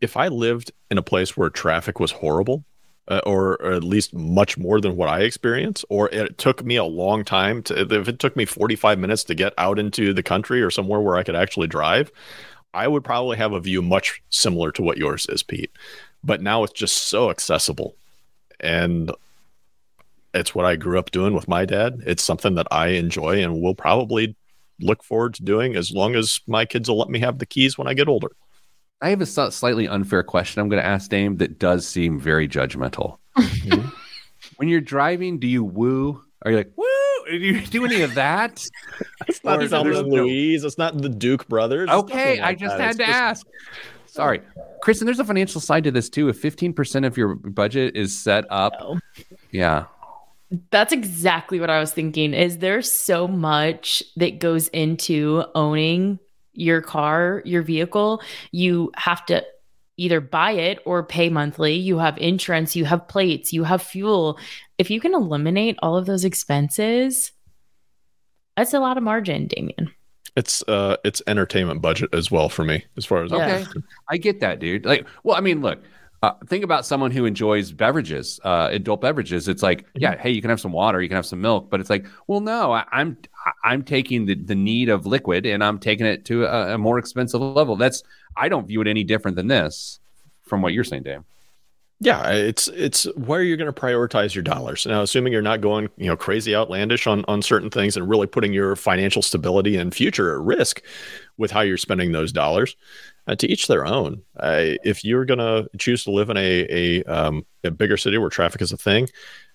If I lived in a place where traffic was horrible, uh, or, or at least much more than what I experience, or it took me a long time to, if it took me forty-five minutes to get out into the country or somewhere where I could actually drive, I would probably have a view much similar to what yours is, Pete. But now it's just so accessible. And it's what I grew up doing with my dad. It's something that I enjoy and will probably look forward to doing as long as my kids will let me have the keys when I get older. I have a slightly unfair question I'm going to ask Dame that does seem very judgmental. Mm-hmm. When you're driving, do you woo? Are you like, woo? Do you do any of that? It's not Louise. No... It's not the Duke brothers. Okay, like I just that. had it's to just... ask. Sorry. Kristen, there's a financial side to this too. If fifteen percent of your budget is set up. No. Yeah. That's exactly what I was thinking. Is there so much that goes into owning your car, your vehicle? You have to either buy it or pay monthly. You have insurance, you have plates, you have fuel. If you can eliminate all of those expenses, that's a lot of margin, Damian. It's uh, it's entertainment budget as well for me, as far as I'm okay. concerned. I get that, dude. Like, well, I mean, look. Uh, think about someone who enjoys beverages, uh, adult beverages. It's like, yeah, hey, you can have some water, you can have some milk, but it's like, well, no, I, I'm I'm taking the, the need of liquid and I'm taking it to a, a more expensive level. That's I don't view it any different than this from what you're saying, Dame. Yeah, it's it's where you're going to prioritize your dollars. Now, assuming you're not going, you know, crazy outlandish on, on certain things and really putting your financial stability and future at risk with how you're spending those dollars, uh, to each their own. Uh, if you're going to choose to live in a a, um, a bigger city where traffic is a thing,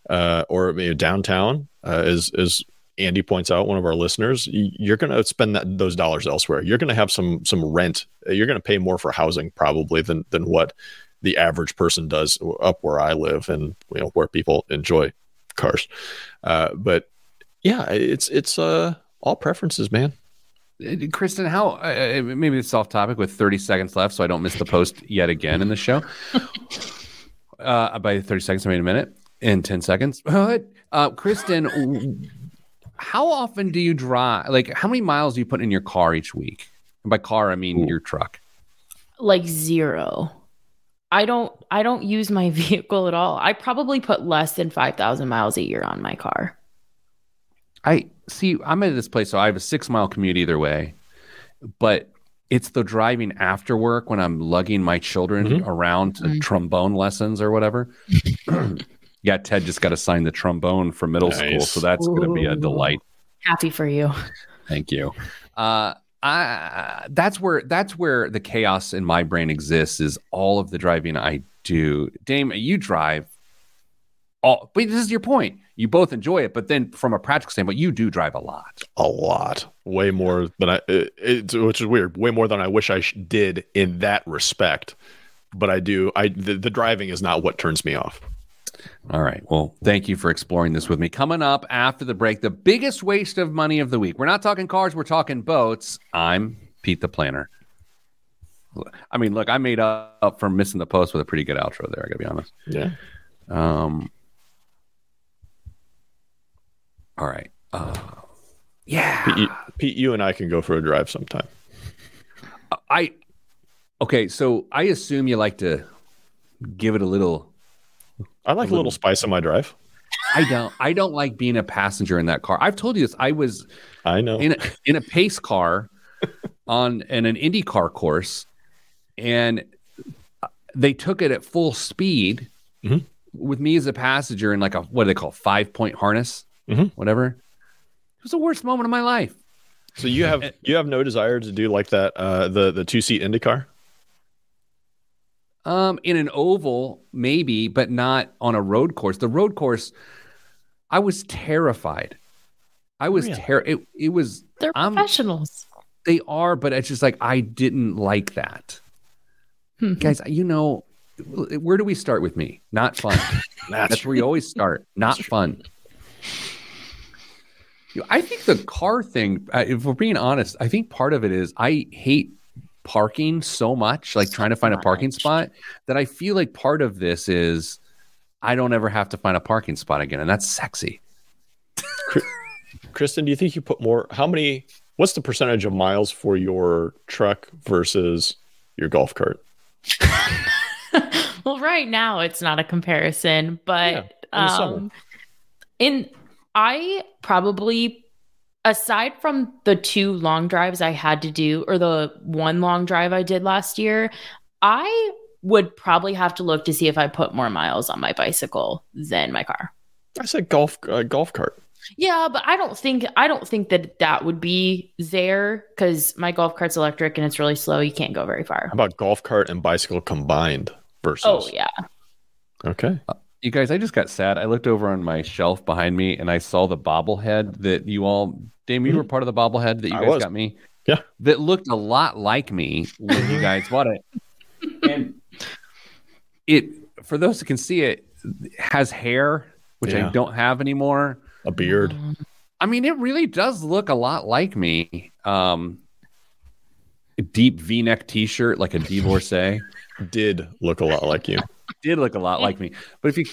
uh, or you know, downtown, uh, as as Andy points out, one of our listeners, you're going to spend that, those dollars elsewhere. You're going to have some some rent. You're going to pay more for housing probably than than what the average person does up where I live and, you know, where people enjoy cars. Uh, but yeah, it's, it's, uh, all preferences, man. Kristen, how, uh, maybe it's off topic with thirty seconds left, so I don't miss the post yet again in the show. uh, by thirty seconds, I mean a minute and ten seconds. But, uh, Kristen, how often do you drive? Like, how many miles do you put in your car each week? And by car, I mean Ooh. your truck. Like zero. I don't I don't use my vehicle at all. I probably put less than five thousand miles a year on my car. I see, I'm at this place, so I have a six mile commute either way, but it's the driving after work when I'm lugging my children mm-hmm. around to mm-hmm. trombone lessons or whatever. Yeah, Ted just got assigned the trombone for middle nice. school, so that's going to be a delight. Happy for you. Thank you. Uh I, that's where that's where the chaos in my brain exists, is all of the driving I do. Dame, you drive all, but this is your point. You both enjoy it, but then from a practical standpoint, you do drive a lot, a lot, way more than I. It, it, which is weird, way more than I wish I sh- did in that respect. But I do. I the, the driving is not what turns me off. All right. Well, thank you for exploring this with me. Coming up after the break, the biggest waste of money of the week. We're not talking cars. We're talking boats. I'm Pete the Planner. I mean, look, I made up for missing the post with a pretty good outro there. I got to be honest. Yeah. Um. All right. Uh, yeah. Pete, Pete, you and I can go for a drive sometime. I. Okay. So I assume you like to give it a little. I like a little spice in my drive. I don't. I don't like being a passenger in that car. I've told you this. I was. I know. In a, in a pace car, on in an IndyCar course, and they took it at full speed mm-hmm. with me as a passenger in like a what do they call five point harness, mm-hmm. whatever. It was the worst moment of my life. So you have and, you have no desire to do like that uh, the the two seat IndyCar. Um, in an oval, maybe, but not on a road course. The road course, I was terrified. I was really? ter- It It was. They're um, professionals. They are, but it's just like I didn't like that, hmm. guys. You know, where do we start with me? Not fun. That's, That's where you always start. Not That's fun. True. I think the car thing. If we're being honest, I think part of it is I hate. Parking so much, like trying to find a parking spot, that I feel like part of this is I don't ever have to find a parking spot again, and that's sexy. Kristen, do you think you put more? How many? What's the percentage of miles for your truck versus your golf cart? Well, right now it's not a comparison, but yeah, in, um, in I probably, aside from the two long drives I had to do, or the one long drive I did last year, I would probably have to look to see if I put more miles on my bicycle than my car. I said golf, uh, golf cart. Yeah, but I don't think I don't think that that would be there because my golf cart's electric and it's really slow. You can't go very far. How about golf cart and bicycle combined versus? Oh yeah. Okay. Uh, you guys, I just got sad. I looked over on my shelf behind me and I saw the bobblehead that you all, Dame, you were part of the bobblehead that you I guys was. got me. Yeah. That looked a lot like me when you guys bought it. And it, for those who can see it, has hair, which yeah. I don't have anymore. A beard. I mean, it really does look a lot like me. Um, a deep V-neck T-shirt, like a divorcee. Did look a lot like you. Did look a lot like me. But if you,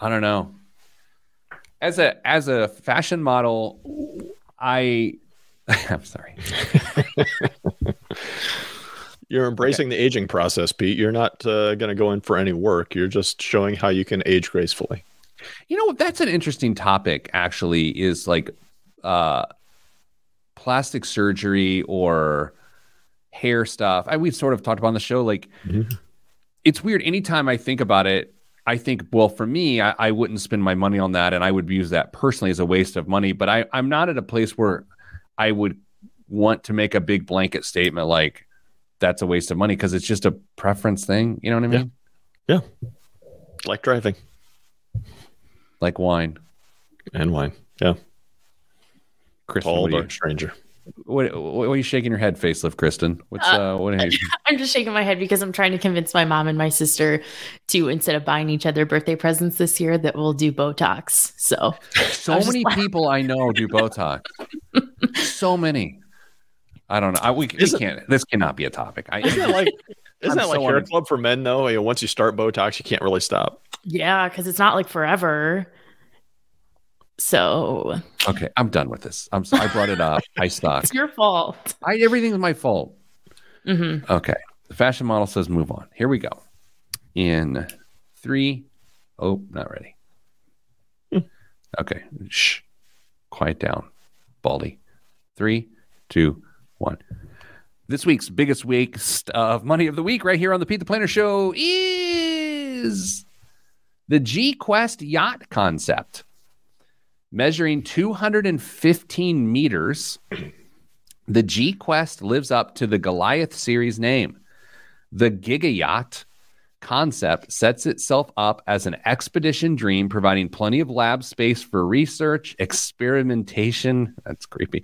I don't know. As a as a fashion model, I, I'm sorry. You're embracing okay. the aging process, Pete. You're not uh, going to go in for any work. You're just showing how you can age gracefully. You know, that's an interesting topic, actually, is like uh, plastic surgery or hair stuff. I, we've sort of talked about on the show, like, mm-hmm. it's weird. Anytime I think about it, I think, well, for me, I, I wouldn't spend my money on that. And I would use that personally as a waste of money. But I, I'm not at a place where I would want to make a big blanket statement like that's a waste of money because it's just a preference thing. You know what I mean? Yeah. yeah. Like driving. Like wine. And wine. Yeah. Kristen, Paul, dark stranger. What, what are you shaking your head facelift, Kristen? What's uh, uh what are you? I'm just shaking my head because I'm trying to convince my mom and my sister to, instead of buying each other birthday presents this year, that we'll do Botox. So so many people I know do Botox. So many. I don't know. I, we, we can't. This cannot be a topic. I, isn't that like isn't that like so hair club for men though? You know, once you start Botox, you can't really stop. Yeah, because it's not like forever. So okay, I'm done with this. I'm sorry I brought it up. I stopped. It's your fault. I everything's my fault. Mm-hmm. Okay. The fashion model says move on. Here we go. In three. Oh, not ready. Okay. Shh. Quiet down. Baldy. Three, two, one. This week's biggest waste of money of the week, right here on the Pete the Planner Show, is the G-Quest yacht concept, measuring two hundred fifteen meters. The G-Quest lives up to the Goliath series name. The Giga Yacht concept sets itself up as an expedition dream, providing plenty of lab space for research, experimentation, that's creepy,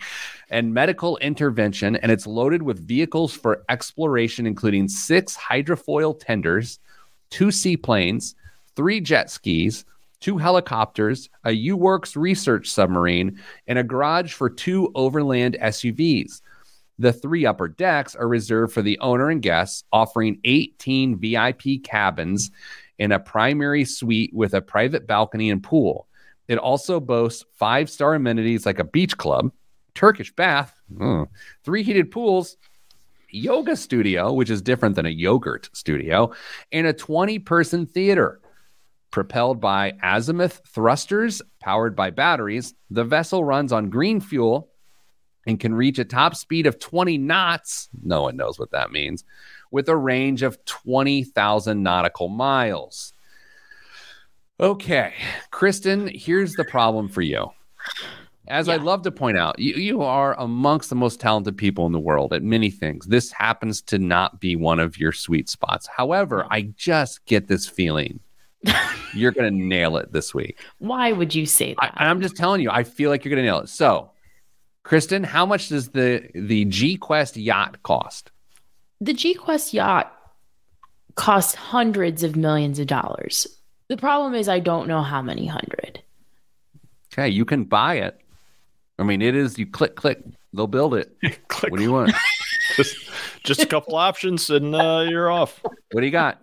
and medical intervention, and it's loaded with vehicles for exploration, including six hydrofoil tenders, two seaplanes, three jet skis, two helicopters, a U-Works research submarine, and a garage for two overland S U Vs. The three upper decks are reserved for the owner and guests, offering eighteen V I P cabins and a primary suite with a private balcony and pool. It also boasts five-star amenities like a beach club, Turkish bath, mm, three heated pools, yoga studio, which is different than a yogurt studio, and a twenty-person theater. Propelled by azimuth thrusters, powered by batteries, the vessel runs on green fuel and can reach a top speed of twenty knots. No one knows what that means. With a range of twenty thousand nautical miles. Okay, Kristen, here's the problem for you. As yeah. I love to point out, you, you are amongst the most talented people in the world at many things. This happens to not be one of your sweet spots. However, I just get this feeling you're going to nail it this week. Why would you say that? I, I'm just telling you, I feel like you're going to nail it. So, Kristen, how much does the, the G-Quest yacht cost? The G-Quest yacht costs hundreds of millions of dollars. The problem is I don't know how many hundred. Okay, you can buy it. I mean, it is, you click, click, they'll build it. Click, what do you want? just, just a couple options and uh, you're off. What do you got?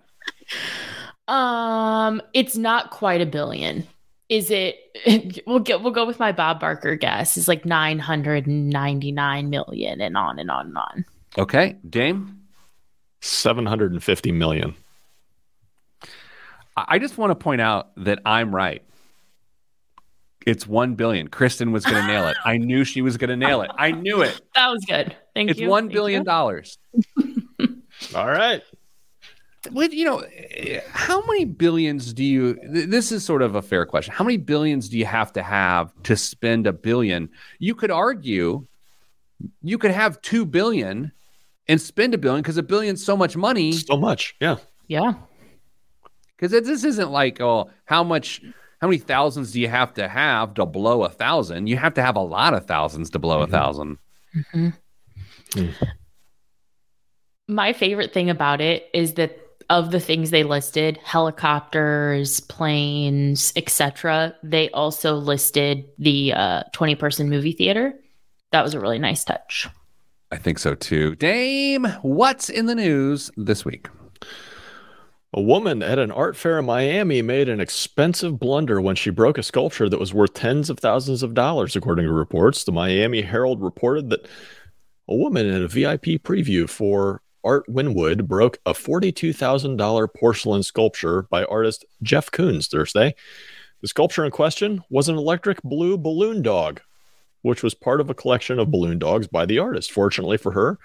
Um, it's not quite a billion. Is it? We'll get. We'll go with my Bob Barker guess. It's like nine hundred ninety-nine million, and on and on and on. Okay, Dame. Seven hundred and fifty million. I just want to point out that I'm right. It's one billion dollars. Kristen was going to nail it. I knew she was going to nail it. I knew it. That was good. Thank it's you. It's one billion dollars. All right. With, you know, how many billions do you, th- this is sort of a fair question. How many billions do you have to have to spend a billion? You could argue you could have two billion dollars and spend a billion because a billion's so much money. So much. Yeah. Yeah. Because this isn't like, oh, how much, how many thousands do you have to have to blow a thousand? You have to have a lot of thousands to blow mm-hmm. a thousand. Mm-hmm. Mm. My favorite thing about it is that of the things they listed, helicopters, planes, et cetera, they also listed the uh, twenty-person movie theater. That was a really nice touch. I think so too. Dame, what's in the news this week? A woman at an art fair in Miami made an expensive blunder when she broke a sculpture that was worth tens of thousands of dollars, according to reports. The Miami Herald reported that a woman in a V I P preview for Art Winwood broke a forty-two thousand dollars porcelain sculpture by artist Jeff Koons Thursday. The sculpture in question was an electric blue balloon dog, which was part of a collection of balloon dogs by the artist. Fortunately for her,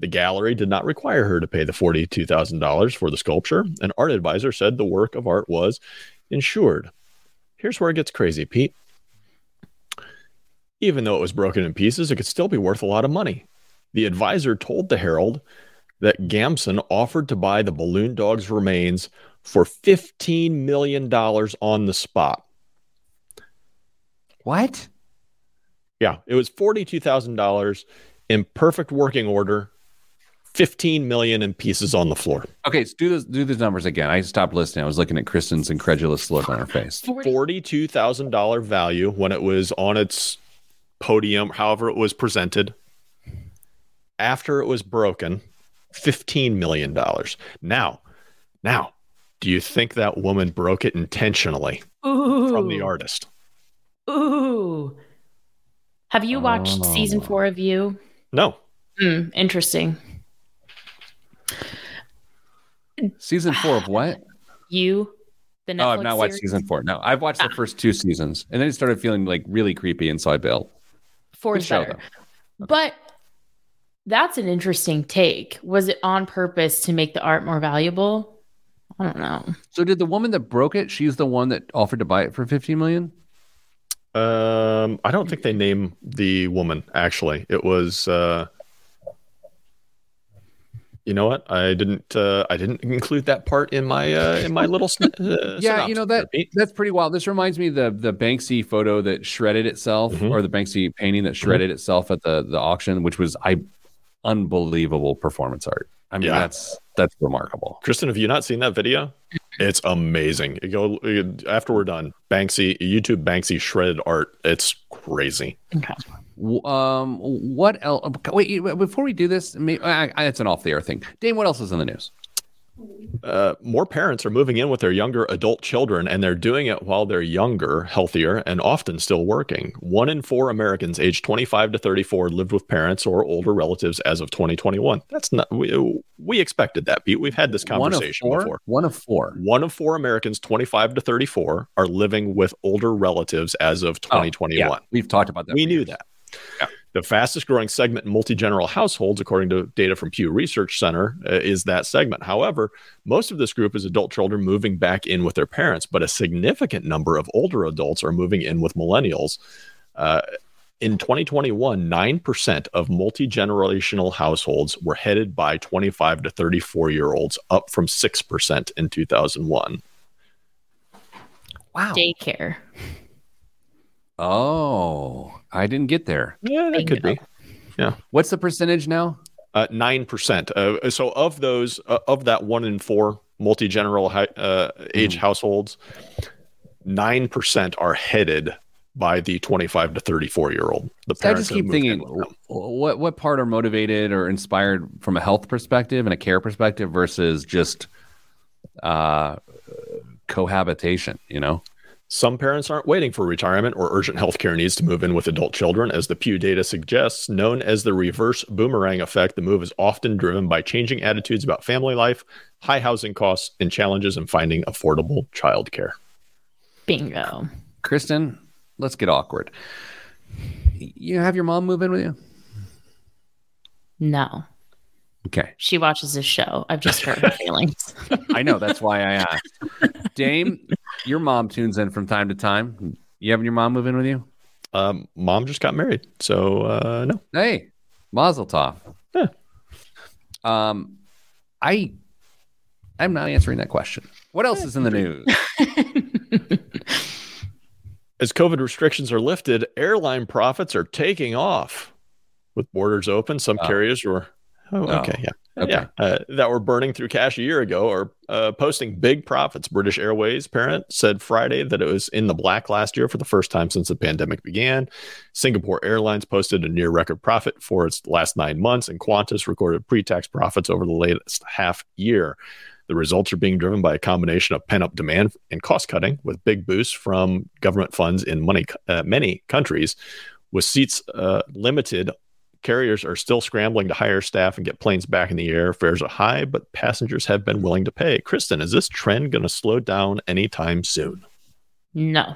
the gallery did not require her to pay the forty-two thousand dollars for the sculpture. An art advisor said the work of art was insured. Here's where it gets crazy, Pete. Even though it was broken in pieces, it could still be worth a lot of money. The advisor told the Herald that Gamson offered to buy the balloon dog's remains for fifteen million dollars on the spot. What? Yeah, it was forty-two thousand dollars in perfect working order. fifteen million in pieces on the floor. Okay, so do those do those numbers again. I stopped listening. I was looking at Kristen's incredulous look on her face. forty-two thousand dollars value when it was on its podium, however it was presented. After it was broken, fifteen million dollars. Now, now, do you think that woman broke it intentionally Ooh. From the artist? Ooh. Have you watched oh. season four of You? No. Mm, interesting. Season four of what? You. The Netflix oh, I've not watched series? Season four. No, I've watched ah. the first two seasons, and then it started feeling like really creepy, and so I bailed. Four is better, though. But that's an interesting take. Was it on purpose to make the art more valuable? I don't know. So, did the woman that broke it? She's the one that offered to buy it for fifteen million dollars? Um, I don't think they name the woman. Actually, it was. Uh, You know what? I didn't. Uh, I didn't include that part in my uh, in my little. Sn- uh, yeah, you know that that's pretty wild. This reminds me of the the Banksy photo that shredded itself, mm-hmm. or the Banksy painting that shredded mm-hmm. itself at the, the auction, which was I unbelievable performance art. I mean, yeah. that's that's remarkable. Kristen, have you not seen that video? It's amazing. You go you, after we're done. Banksy YouTube Banksy shredded art. It's crazy. Okay. Um, what else? Wait, before we do this, maybe, I, I, it's an off the air thing. Dame, what else is in the news? Uh, more parents are moving in with their younger adult children, and they're doing it while they're younger, healthier, and often still working. One in four Americans aged twenty-five to thirty-four lived with parents or older relatives as of twenty twenty-one. That's not, we, we expected that, Pete. We've had this conversation One before. One of four. One of four Americans, twenty-five to thirty-four, are living with older relatives as of twenty twenty-one. Oh, yeah. We've talked about that. We knew years. that. Yeah. The fastest growing segment in multi-general households, according to data from Pew Research Center, uh, is that segment. However, most of this group is adult children moving back in with their parents, but a significant number of older adults are moving in with millennials. Uh, in twenty twenty-one, nine percent of multi-generational households were headed by twenty-five to thirty-four-year-olds, up from six percent in two thousand one. Wow. Daycare. Oh, I didn't get there. Yeah, that could be. Yeah. What's the percentage now? Uh, nine percent. Uh, so of those, uh, of that one in four multi-general hi- uh, age mm. households, nine percent are headed by the twenty-five to thirty-four year old. The so I just keep thinking, what what part are motivated or inspired from a health perspective and a care perspective versus just uh, cohabitation, you know? Some parents aren't waiting for retirement or urgent healthcare needs to move in with adult children. As the Pew data suggests, known as the reverse boomerang effect, the move is often driven by changing attitudes about family life, high housing costs, and challenges in finding affordable childcare. Bingo. Kristen, let's get awkward. You have your mom move in with you? No. Okay. She watches this show. I've just heard her feelings. I know. That's why I asked. Dame, your mom tunes in from time to time. You having your mom move in with you? Um, mom just got married. So, uh, no. Hey, mazel tov. Yeah. Um, I, I'm not answering that question. What else is in the news? As COVID restrictions are lifted, airline profits are taking off. With borders open, some oh. carriers were... Oh, okay. Oh, yeah. Okay. yeah. Uh, that were burning through cash a year ago or uh, posting big profits. British Airways parent said Friday that it was in the black last year for the first time since the pandemic began. Singapore Airlines posted a near record profit for its last nine months, and Qantas recorded pre-tax profits over the latest half year. The results are being driven by a combination of pent-up demand and cost cutting, with big boosts from government funds in money, uh, many countries. With seats uh, limited, carriers are still scrambling to hire staff and get planes back in the air. Fares are high, but passengers have been willing to pay. Kristen, is this trend going to slow down anytime soon? No.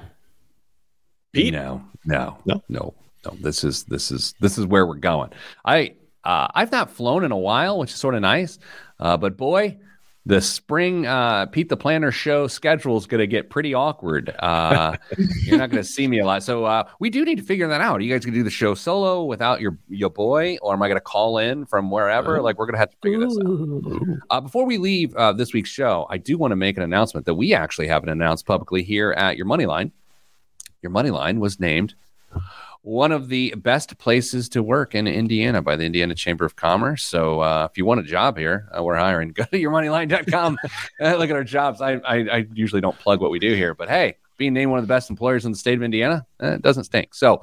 Pete? No, no, no, no, no. This is this is this is where we're going. I uh, I've not flown in a while, which is sort of nice. Uh, but boy, the spring uh, Pete the Planner show schedule is going to get pretty awkward. Uh, you're not going to see me a lot. So uh, we do need to figure that out. Are you guys going to do the show solo without your your boy? Or am I going to call in from wherever? Like, we're going to have to figure this out. Uh, before we leave uh, this week's show, I do want to make an announcement that we actually haven't announced publicly here at Your Money Line. Your Money Line was named one of the best places to work in Indiana by the Indiana Chamber of Commerce. So uh, if you want a job here, uh, we're hiring. Go to your money line dot com. uh, look at our jobs. I, I I usually don't plug what we do here, but hey, being named one of the best employers in the state of Indiana, uh, it doesn't stink. So,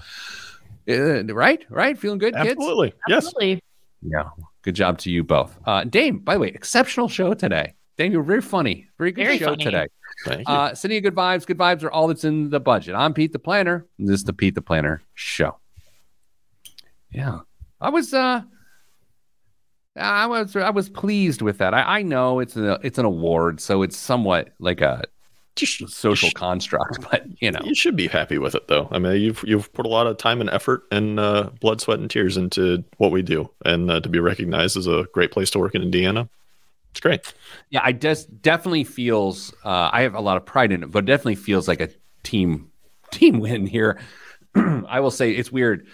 uh, right? Right? Feeling good, kids? Absolutely. Yes. Absolutely. Yeah. Good job to you both. Uh, Dame, by the way, exceptional show today. Dame, you're very funny. Very good very show funny. today. Uh, sending you good vibes. Good vibes are all that's in the budget. I'm Pete the Planner. And this is the Pete the Planner Show. Yeah, I was, uh, I was, I was pleased with that. I, I know it's a, it's an award, so it's somewhat like a should, social should, construct. But you know, you should be happy with it, though. I mean, you've you've put a lot of time and effort and uh, blood, sweat, and tears into what we do, and uh, to be recognized as a great place to work in Indiana. It's great. Yeah, I just definitely feels uh, I have a lot of pride in it, but it definitely feels like a team team win here. I will say it's weird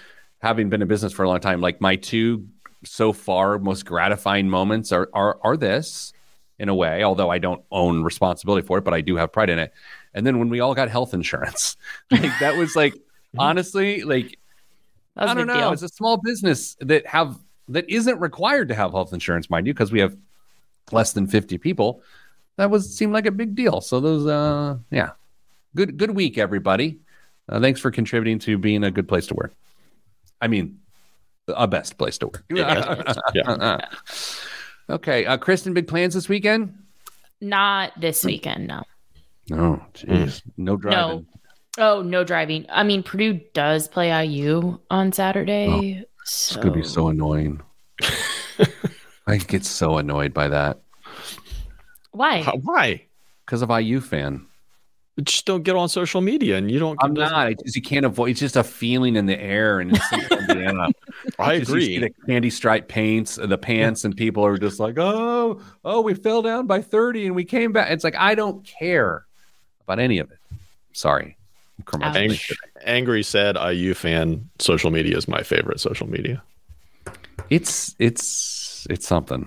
having been in business for a long time. Like, my two so far most gratifying moments are are are this in a way, although I don't own responsibility for it, but I do have pride in it. And then when we all got health insurance, like, that was like honestly, like I don't know, deal. It's a small business that have that isn't required to have health insurance, mind you, because we have less than fifty people. That was seemed like a big deal. So those, uh, yeah, good good week, everybody. Uh, thanks for contributing to being a good place to work. I mean, a best place to work. Yeah. yeah. Okay, uh, Kristen, big plans this weekend? Not this weekend, no. No, jeez, no driving. No. Oh, no driving. I mean, Purdue does play I U on Saturday. Oh, so. It's gonna be so annoying. I get so annoyed by that. Why? How, why? Because of I U fan. You just don't get on social media, and you don't. I'm not. It's, you can't avoid. It's just a feeling in the air, and it's Indiana. I it's agree. Just, you see the candy stripe paints, the pants, and people are just like, "Oh, oh, we fell down by thirty, and we came back." It's like, I don't care about any of it. Sorry. Ang- angry, sad I U fan. Social media is my favorite social media. It's it's. It's something.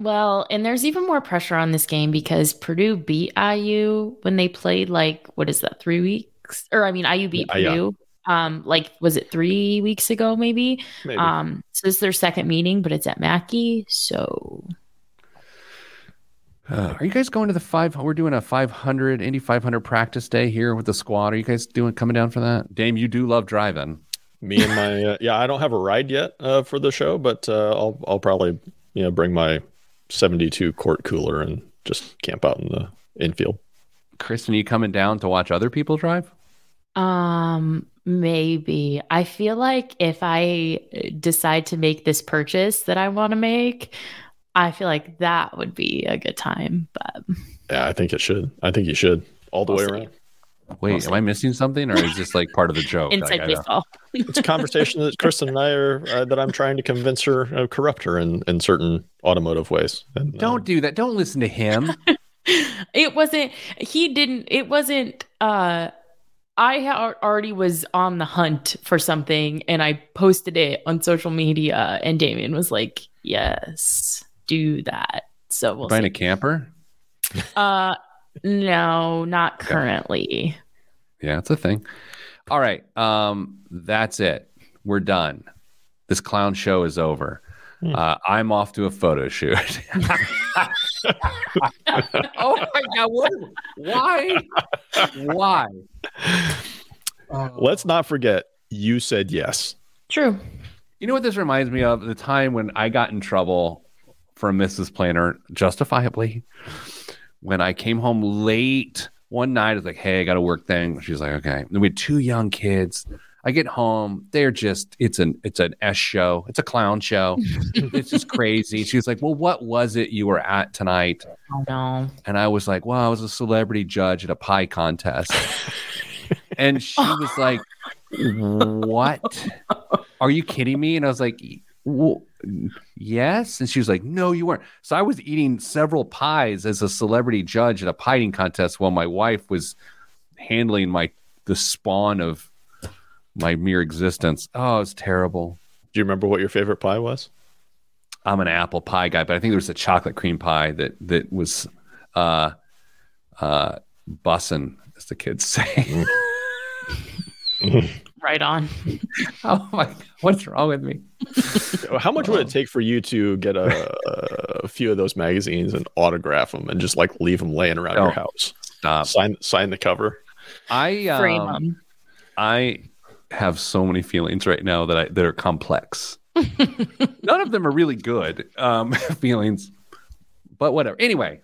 Well, and there's even more pressure on this game because Purdue beat I U when they played, like, what is that, three weeks? Or, I mean, I U beat yeah, Purdue. Yeah. Um, like, was it three weeks ago, maybe? maybe? Um, So this is their second meeting, but it's at Mackey, so. Uh, are you guys going to the five? We're doing a five hundred, Indy five hundred practice day here with the squad. Are you guys doing coming down for that? Dame, you do love driving. Me and my uh, yeah, I don't have a ride yet uh, for the show, but uh, I'll I'll probably you know bring my seventy-two quart cooler and just camp out in the infield. Kristen, are you coming down to watch other people drive? Um, maybe. I feel like if I decide to make this purchase that I want to make, I feel like that would be a good time. But yeah, I think it should. I think you should all the we'll way see. around. Wait, we'll am see. I missing something, or is this like part of the joke? Inside like, baseball. It's a conversation that Kristen and I are uh, that I'm trying to convince her, uh, corrupt her in, in certain automotive ways. And, Don't uh, do that. Don't listen to him. It wasn't. He didn't. It wasn't. Uh, I ha- already was on the hunt for something, and I posted it on social media. And Damian was like, "Yes, do that." So we'll find a camper. Uh. No, not currently. Yeah, it's a thing. All right. Um, that's it. We're done. This clown show is over. Mm. Uh, I'm off to a photo shoot. Oh my God. What? Why? Why? Uh, Let's not forget, you said yes. True. You know what this reminds me of? The time when I got in trouble for Missus Planner, justifiably. When I came home late one night, I was like, hey, I got a work thing. She's like, okay. And we had two young kids. I get home. They're just, it's an it's an S show. It's a clown show. It's just crazy. She was like, well, what was it you were at tonight? Oh, no. And I was like, well, I was a celebrity judge at a pie contest. And she was like, what? Are you kidding me? And I was like, well, yes. And she was like, no, you weren't. So I was eating several pies as a celebrity judge at a pie eating contest while my wife was handling my the spawn of my mere existence. Oh, it was terrible. Do you remember what your favorite pie was? I'm an apple pie guy, but I think there was a chocolate cream pie that that was uh uh bussin', as the kids say. Right on. Oh my God, what's wrong with me? How much would it take for you to get a, a few of those magazines and autograph them and just like leave them laying around oh, your house? Stop. Sign, sign the cover. I um, I have so many feelings right now that I that are complex. None of them are really good um, feelings, but whatever. Anyway.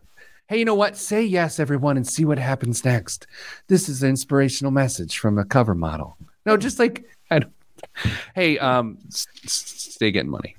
Hey, you know what? Say yes, everyone, and see what happens next. This is an inspirational message from a cover model. No, just like, I don't, hey, um, s- s- stay getting money.